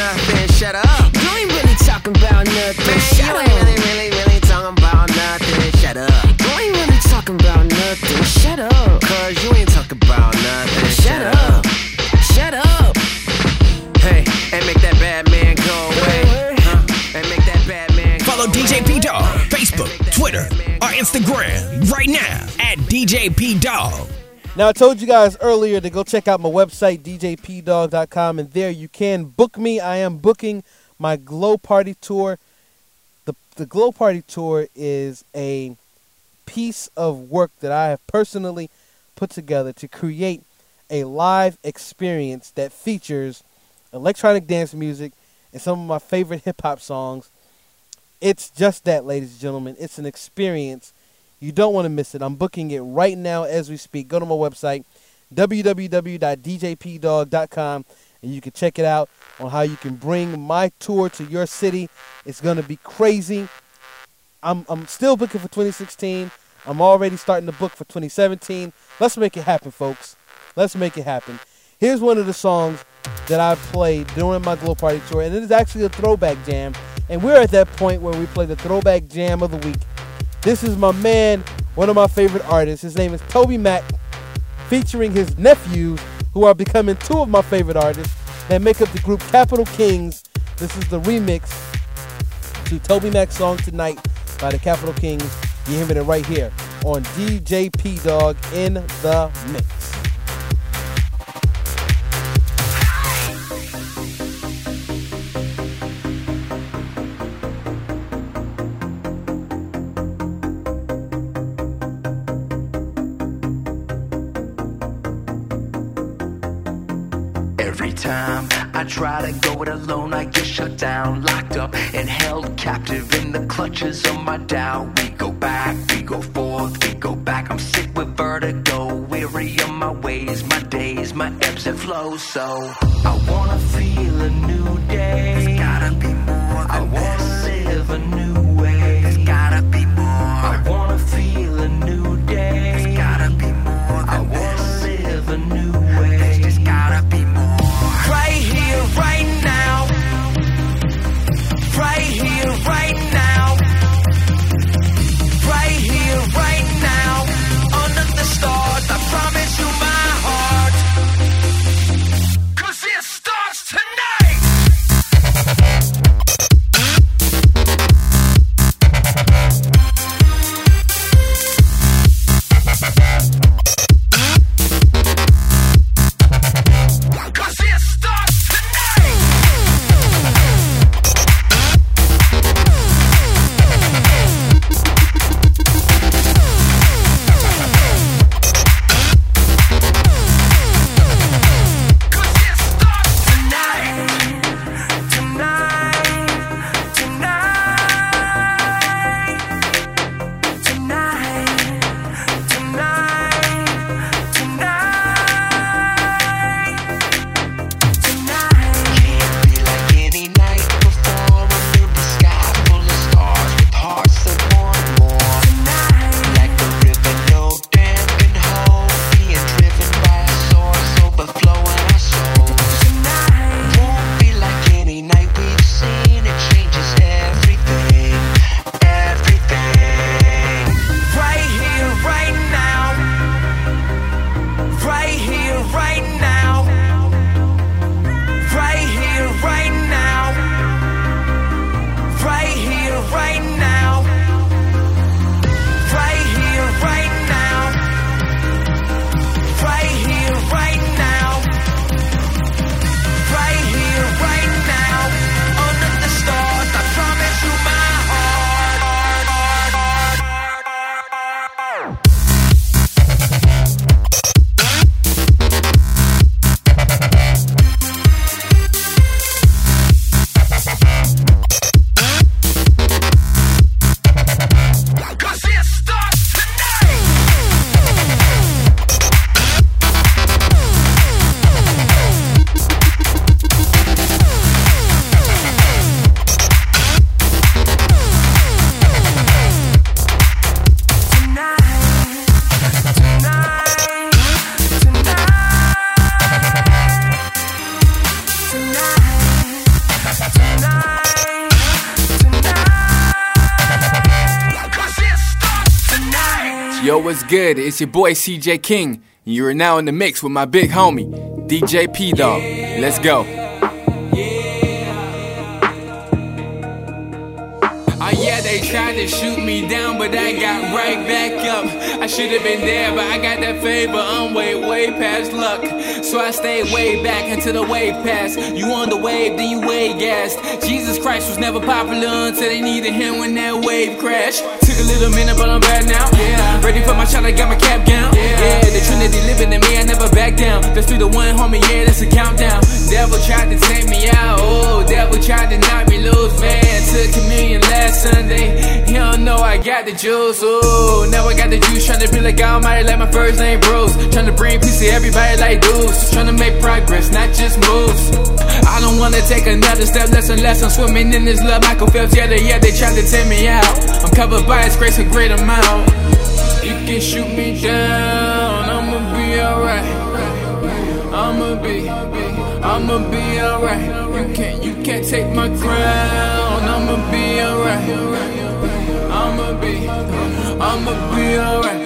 nothing, shut up. You ain't really talking about nothing, shut up. You ain't really talking about nothing, shut up. You ain't really talking about nothing, shut up. Cause you ain't talking about nothing, shut up. Shut up. Hey, and make that bad man go away. And make that bad man go away. Follow DJ P-Dawg, Facebook, Twitter, or Instagram right now at DJ P-Dawg. Now, I told you guys earlier to go check out my website, djpdawg.com, and there you can book me. I am booking my Glow Party Tour. The Glow Party Tour is a piece of work that I have personally put together to create a live experience that features electronic dance music and some of my favorite hip-hop songs. It's just that, ladies and gentlemen. It's an experience. You don't want to miss it. I'm booking it right now as we speak. Go to my website, www.djpdawg.com, and you can check it out on how you can bring my tour to your city. It's going to be crazy. I'm still booking for 2016. I'm already starting to book for 2017. Let's make it happen, folks. Let's make it happen. Here's one of the songs that I played during my Glow Party Tour, and it is actually a throwback jam. And we're at that point where we play the throwback jam of the week. This is my man, one of my favorite artists. His name is Toby Mac, featuring his nephews, who are becoming two of my favorite artists that make up the group Capital Kings. This is the remix to Toby Mac's song Tonight by the Capital Kings. You're hearing it right here on DJ P-Dawg in the Mix. I try to go it alone, I get shut down, locked up and held captive in the clutches of my doubt. We go back, we go forth, we go back. I'm sick with vertigo, weary of my ways, my days, my ebbs and flows. So I wanna feel a new day. There's gotta be more than I wanna this. Live a new way. There's gotta be more. I wanna feel a new day. There's gotta be more than I wanna this. Live a new way. There's just gotta be more. Right here, right now. Right here, right now. Right here, right now. Under the stars, I promise you my heart. 'Cause it starts tonight. Yo, what's good? It's your boy CJ King. And you are now in the mix with my big homie, DJ P-Dawg. Let's go. They tried to shoot me down, but I got right back up. I should have been there, but I got that favor. I'm way past luck. So I stayed way back until the wave passed. You on the wave, then you way gassed. Jesus Christ was never popular until they needed him when that wave crashed. Took a little minute, but I'm back now. Yeah. Ready for my shot, I got my cap down. Yeah, the Trinity living in me, I never back down. That's 3-1, homie, yeah, that's a countdown. Devil tried to take me out. Oh, devil tried to knock me loose, man. Took communion last Sunday. You don't know I got the juice, ooh. Now I got the juice, tryna be like Almighty, like my first name Bruce. Tryna bring peace to everybody like dudes. Tryna make progress, not just moves. I don't wanna take another step, less I'm swimming in this love. Michael Phelps, yeah, they tried to take me out. I'm covered by His grace, a great amount. You can shoot me down, I'ma be alright. I'ma be alright. You can't take my crown. I'ma be alright. I'ma be alright.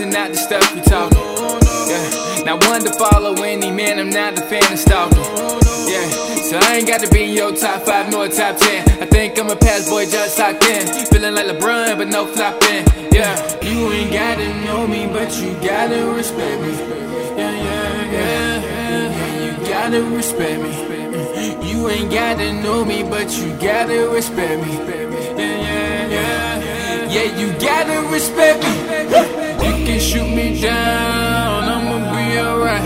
And not the stuff you talking. Yeah. Not one to follow any man, I'm not a fan of stalking. Yeah. So I ain't gotta be in your top 5 nor top 10. I think I'm a past boy just locked in. Feeling like LeBron, but no flopping. Yeah. You ain't gotta know me, but you gotta respect me. Yeah. You gotta respect me. You ain't gotta know me, but you gotta respect me. Yeah. Yeah, you gotta respect me. You can shoot me down, I'ma be alright.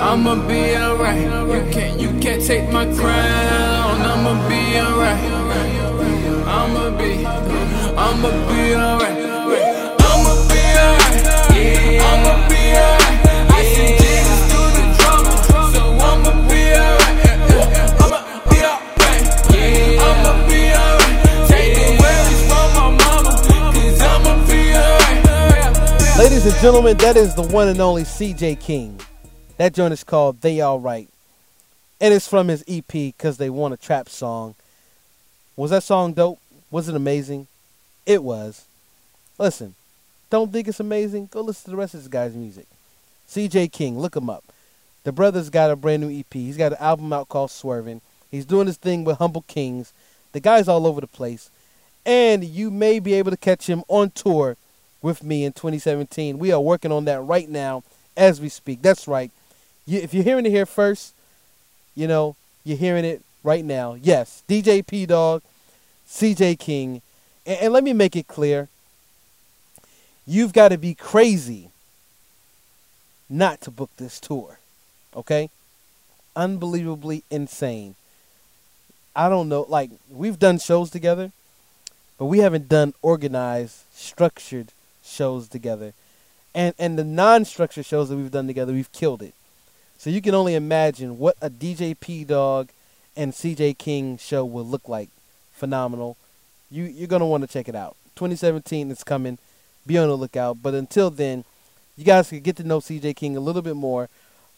I'ma be alright. You can't take my crown. I'ma be alright. I'ma be alright. I'ma be alright. Yeah, I'ma be alright. I see Jesus through the drama, so I'ma be alright. I'ma be alright. Yeah, I'ma be alright. Take the worries from my mama, 'cause I'ma be alright. Ladies and gentlemen, that is the one and only CJ King. That joint is called They All Right. And it's from his EP, Because They Want a Trap Song. Was that song dope? Was it amazing? It was. Listen, don't think it's amazing? Go listen to the rest of this guy's music. CJ King, look him up. The brother's got a brand new EP. He's got an album out called Swervin'. He's doing his thing with Humble Kings. The guy's all over the place. And you may be able to catch him on tour with me in 2017. We are working on that right now as we speak. That's right. If you're hearing it here first, you know, you're hearing it right now. Yes, DJ P-Dawg, CJ King. And let me make it clear. You've got to be crazy not to book this tour. Okay? Unbelievably insane. I don't know. Like, we've done shows together. But we haven't done organized, structured shows together. And the non-structured shows that we've done together, we've killed it. So you can only imagine what a DJ P-Dawg and CJ King show will look like. Phenomenal. You're going to want to check it out. 2017 is coming. Be on the lookout. But until then, you guys can get to know CJ King a little bit more.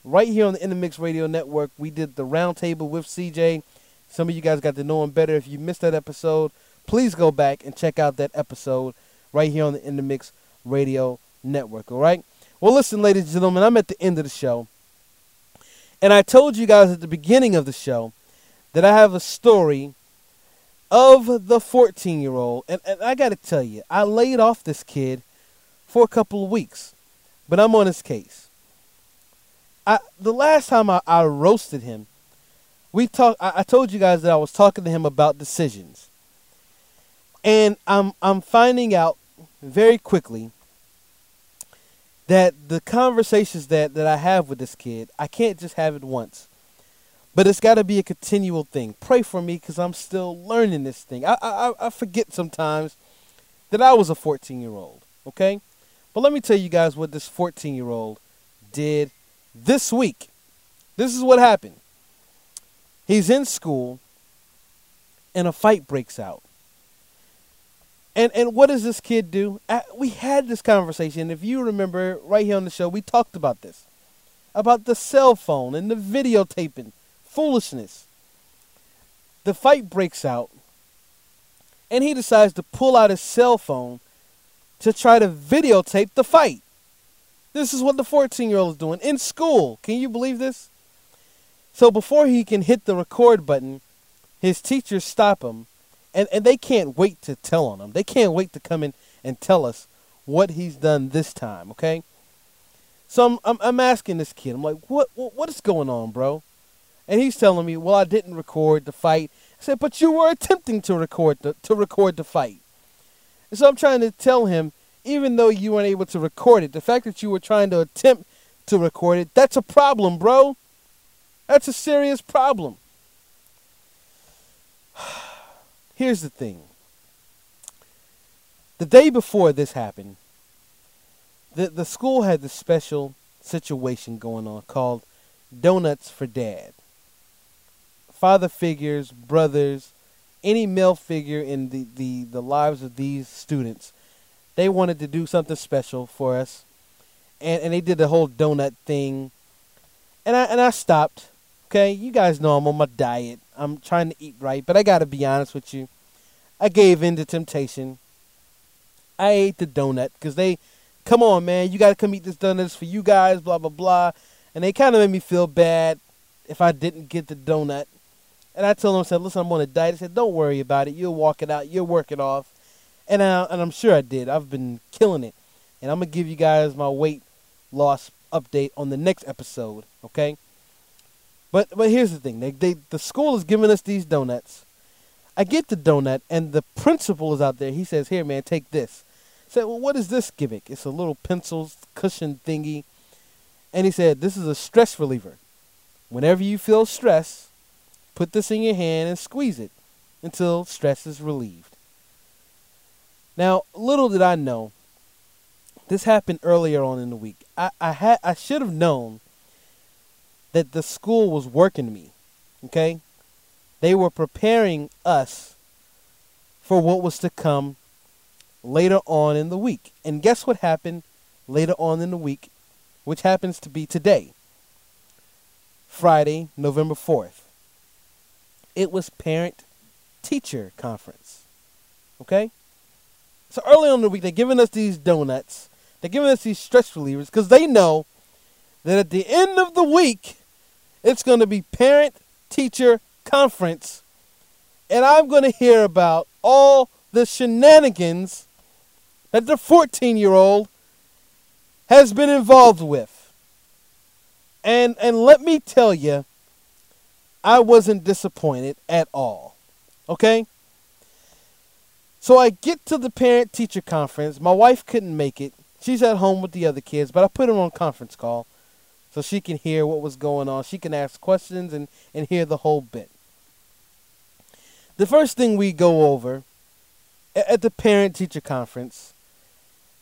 Right here on the In The Mix Radio Network, we did the roundtable with CJ. Some of you guys got to know him better. If you missed that episode, please go back and check out that episode right here on the In The Mix Radio Network, all right? Well, listen, ladies and gentlemen, I'm at the end of the show. And I told you guys at the beginning of the show that I have a story of the 14-year-old. And I got to tell you, I laid off this kid for a couple of weeks, but I'm on his case. The last time I roasted him, I told you guys that I was talking to him about decisions. And I'm finding out very quickly that the conversations that I have with this kid, I can't just have it once. But it's got to be a continual thing. Pray for me because I'm still learning this thing. I forget sometimes that I was a 14-year-old, okay? But let me tell you guys what this 14-year-old did this week. This is what happened. He's in school. and a fight breaks out. And what does this kid do? We had this conversation, if you remember, right here on the show. We talked about this, about the cell phone and the videotaping foolishness. The fight breaks out, and he decides to pull out his cell phone to try to videotape the fight. This is what the 14-year-old is doing in school. Can you believe this? So before he can hit the record button, his teachers stop him, and they can't wait to tell on him. They can't wait to come in and tell us what he's done this time, okay? So I'm asking this kid, I'm like, what is going on, bro? And he's telling me, well, I didn't record the fight. I said, but you were attempting to record the fight. And so I'm trying to tell him, even though you weren't able to record it, the fact that you were trying to attempt to record it, that's a problem, bro. That's a serious problem. Here's the thing. The day before this happened, the school had this special situation going on called Donuts for Dad. Father figures, brothers, any male figure in the lives of these students, they wanted to do something special for us. And they did the whole donut thing. And I stopped. Okay, you guys know I'm on my diet. I'm trying to eat right, but I got to be honest with you. I gave in to temptation. I ate the donut because they, come on, man, you got to come eat this donut. It's for you guys, blah, blah, blah. And they kind of made me feel bad if I didn't get the donut. And I told them, I said, listen, I'm on a diet. I said, don't worry about it. You'll walk it out. You'll work it off. And I'm sure I did. I've been killing it. And I'm going to give you guys my weight loss update on the next episode, okay? But here's the thing. The school is giving us these donuts. I get the donut, and the principal is out there. He says, here, man, take this. I said, well, what is this gimmick? It's a little pencil cushion thingy. And he said, this is a stress reliever. Whenever you feel stress, put this in your hand and squeeze it until stress is relieved. Now, little did I know, this happened earlier on in the week. I should have known that the school was working me, okay? They were preparing us for what was to come later on in the week. And guess what happened later on in the week, which happens to be today, Friday, November 4th. It was parent-teacher conference, okay? So early on in the week, they're giving us these donuts. They're giving us these stress relievers because they know that at the end of the week, it's going to be parent-teacher conference, and I'm going to hear about all the shenanigans that the 14-year-old has been involved with. And let me tell you, I wasn't disappointed at all, okay? So I get to the parent-teacher conference. My wife couldn't make it. She's at home with the other kids, but I put her on conference call so she can hear what was going on. She can ask questions and hear the whole bit. The first thing we go over at the parent-teacher conference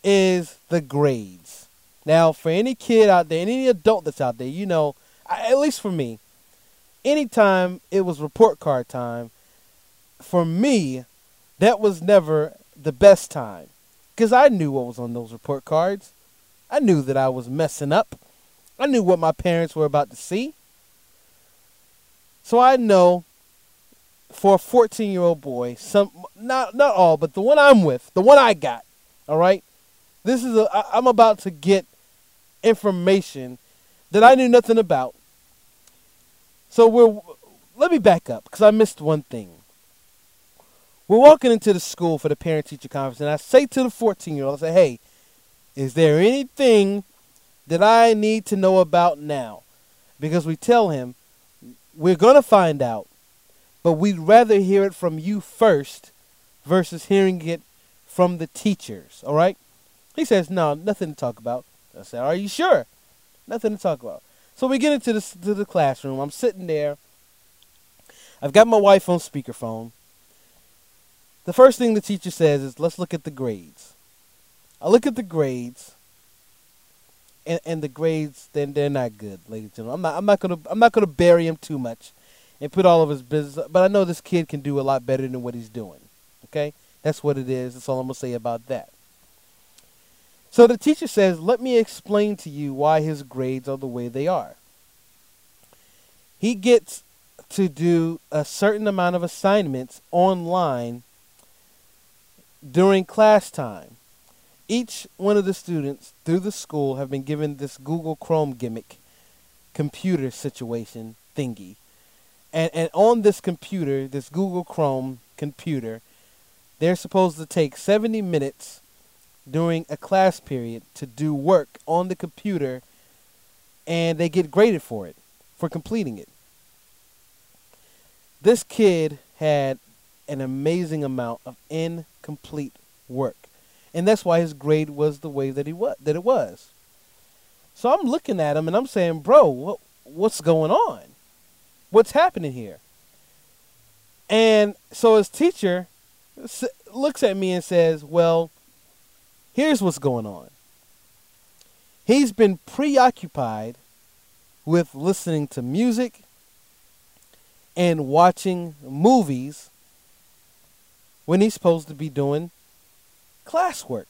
is the grades. Now, for any kid out there, any adult that's out there, you know, at least for me, anytime it was report card time, for me, that was never the best time because I knew what was on those report cards. I knew that I was messing up. I knew what my parents were about to see. So I know for a 14-year-old boy, not all, but the one I'm with, the one I got, all right? This is I'm about to get information that I knew nothing about. So let me back up because I missed one thing. We're walking into the school for the parent-teacher conference, and I say to the 14-year-old, I say, hey, is there anything that I need to know about now? Because we tell him, we're going to find out, but we'd rather hear it from you first versus hearing it from the teachers, all right? He says, no, nothing to talk about. I said, are you sure? Nothing to talk about. So we get into the classroom. I'm sitting there. I've got my wife on speakerphone. The first thing the teacher says is, let's look at the grades. I look at the grades. And the grades, then they're not good, ladies and gentlemen. I'm not gonna bury them too much. and put all of his business. But I know this kid can do a lot better than what he's doing. Okay? That's what it is. That's all I'm going to say about that. So the teacher says, let me explain to you why his grades are the way they are. He gets to do a certain amount of assignments online during class time. Each one of the students through the school have been given this Google Chrome gimmick computer situation thingy. And on this computer, this Google Chrome computer, they're supposed to take 70 minutes during a class period to do work on the computer, and they get graded for it, for completing it. This kid had an amazing amount of incomplete work, and that's why his grade was the way that it was. So I'm looking at him and I'm saying, bro, what's going on? What's happening here? And so his teacher looks at me and says, well, here's what's going on. He's been preoccupied with listening to music and watching movies when he's supposed to be doing classwork.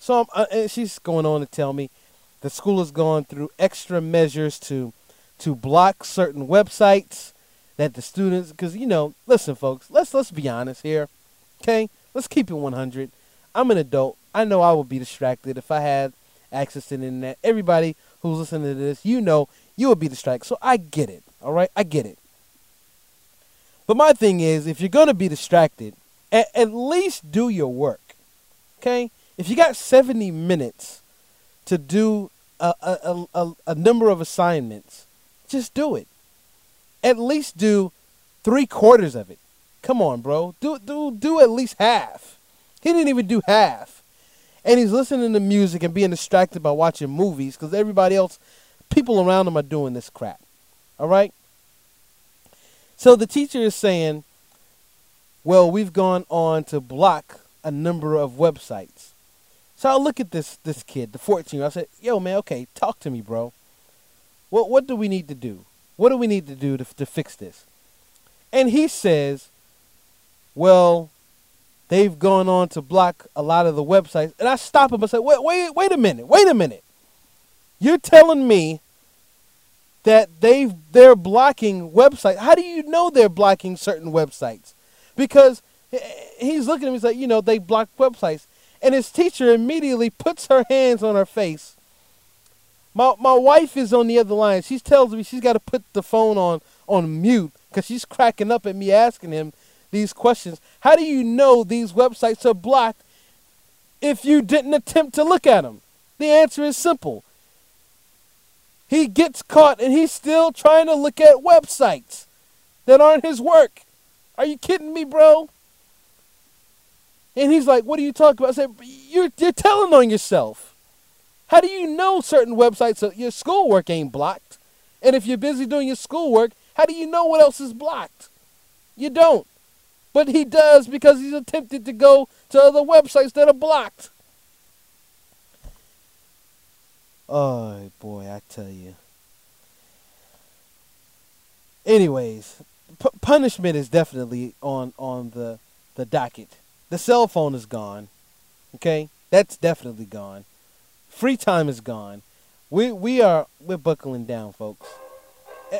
So and she's going on to tell me the school has gone through extra measures to block certain websites that the students, because, you know, listen, folks, let's be honest here, okay? Let's keep it 100. I'm an adult. I know I would be distracted if I had access to the internet. Everybody who's listening to this, you know, you would be distracted. So I get it, all right? I get it. But my thing is, if you're going to be distracted, at least do your work, okay? If you got 70 minutes to do a number of assignments, just do it. At least do 3/4 of it. Come on, bro. Do at least half. He didn't even do half. And he's listening to music and being distracted by watching movies because everybody else, people around him are doing this crap. All right? So the teacher is saying, well, we've gone on to block a number of websites. So I look at this kid, the 14-year-old. I said, yo, man, okay, talk to me, bro. What do we need to do? What do we need to do to fix this? And he says, well, they've gone on to block a lot of the websites. And I stop him and say, wait a minute. You're telling me that they're blocking websites. How do you know they're blocking certain websites? Because he's looking at me, he's like, you know, they block websites. And his teacher immediately puts her hands on her face. My wife is on the other line. She tells me she's got to put the phone on mute because she's cracking up at me asking him these questions. How do you know these websites are blocked if you didn't attempt to look at them? The answer is simple. He gets caught and he's still trying to look at websites that aren't his work. Are you kidding me, bro? And he's like, what are you talking about? I said, you're telling on yourself. How do you know certain websites, your schoolwork ain't blocked? And if you're busy doing your schoolwork, how do you know what else is blocked? You don't. But he does because he's attempted to go to other websites that are blocked. Oh, boy, I tell you. Anyways, punishment is definitely on the docket. The cell phone is gone, okay? That's definitely gone. Free time is gone. We're buckling down, folks.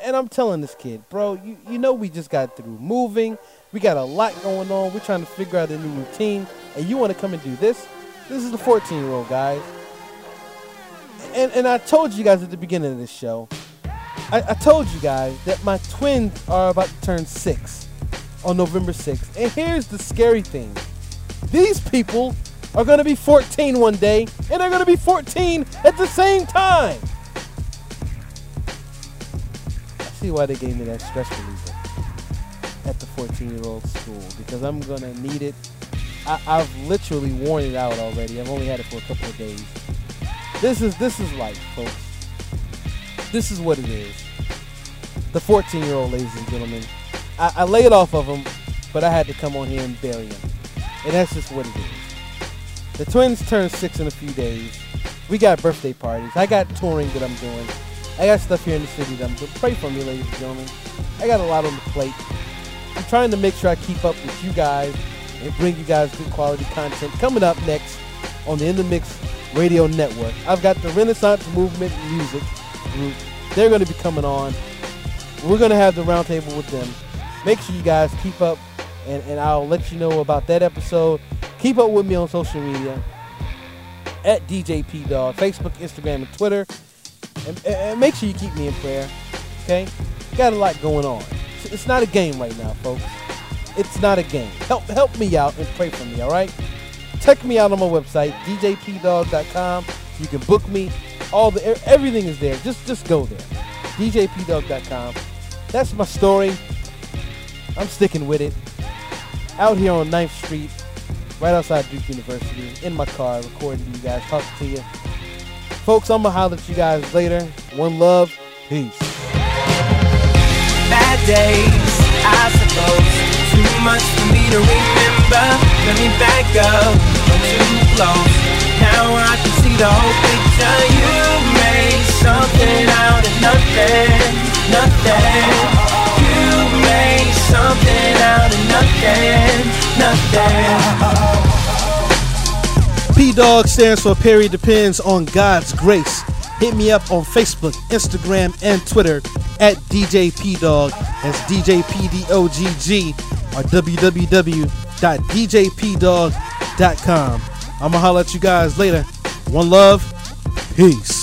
And I'm telling this kid, bro, you know we just got through moving. We got a lot going on. We're trying to figure out a new routine. And you want to come and do this? This is the 14-year-old, guys. And I told you guys at the beginning of this show, I told you guys that my twins are about to turn 6 on November 6th. And here's the scary thing. These people are going to be 14 one day, and they're going to be 14 at the same time. I see why they gave me that stress reliever at the 14-year-old school, because I'm going to need it. I've literally worn it out already. I've only had it for a couple of days. This is life, folks. This is what it is. The 14-year-old, ladies and gentlemen. I laid off of him, but I had to come on here and bury him. And that's just what it is. The twins turn 6 in a few days. We got birthday parties. I got touring that I'm doing. I got stuff here in the city that I'm doing. Pray for me, ladies and gentlemen. I got a lot on the plate. I'm trying to make sure I keep up with you guys and bring you guys good quality content. Coming up next on the In The Mix Radio Network, I've got the Renaissance Movement Music Group. They're going to be coming on. We're going to have the roundtable with them. Make sure you guys keep up, and I'll let you know about that episode. Keep up with me on social media at DJ P-Dawg, Facebook, Instagram, and Twitter. And make sure you keep me in prayer, okay? Got a lot going on. It's not a game right now, folks. It's not a game. Help me out and pray for me, all right? Check me out on my website, djpdawg.com. You can book me. Everything is there. Just go there. djpdawg.com. That's my story. I'm sticking with it. Out here on 9th Street, right outside Duke University, in my car, recording to you guys, talking to you. Folks, I'm going to holler at you guys later. One love. Peace. Bad days, I suppose. Too much for me to remember. Let me back up. I'm too close. Now I can see the whole picture. You made something out of nothing. Nothing. You made something out of nothing. Nothing. P-Dawg stands for Perry Depends on God's Grace. Hit me up on Facebook, Instagram, and Twitter at DJ P-Dawg. That's DJ P-D-O-G-G or www.djpdawg.com. I'm going to holler at you guys later. One love. Peace.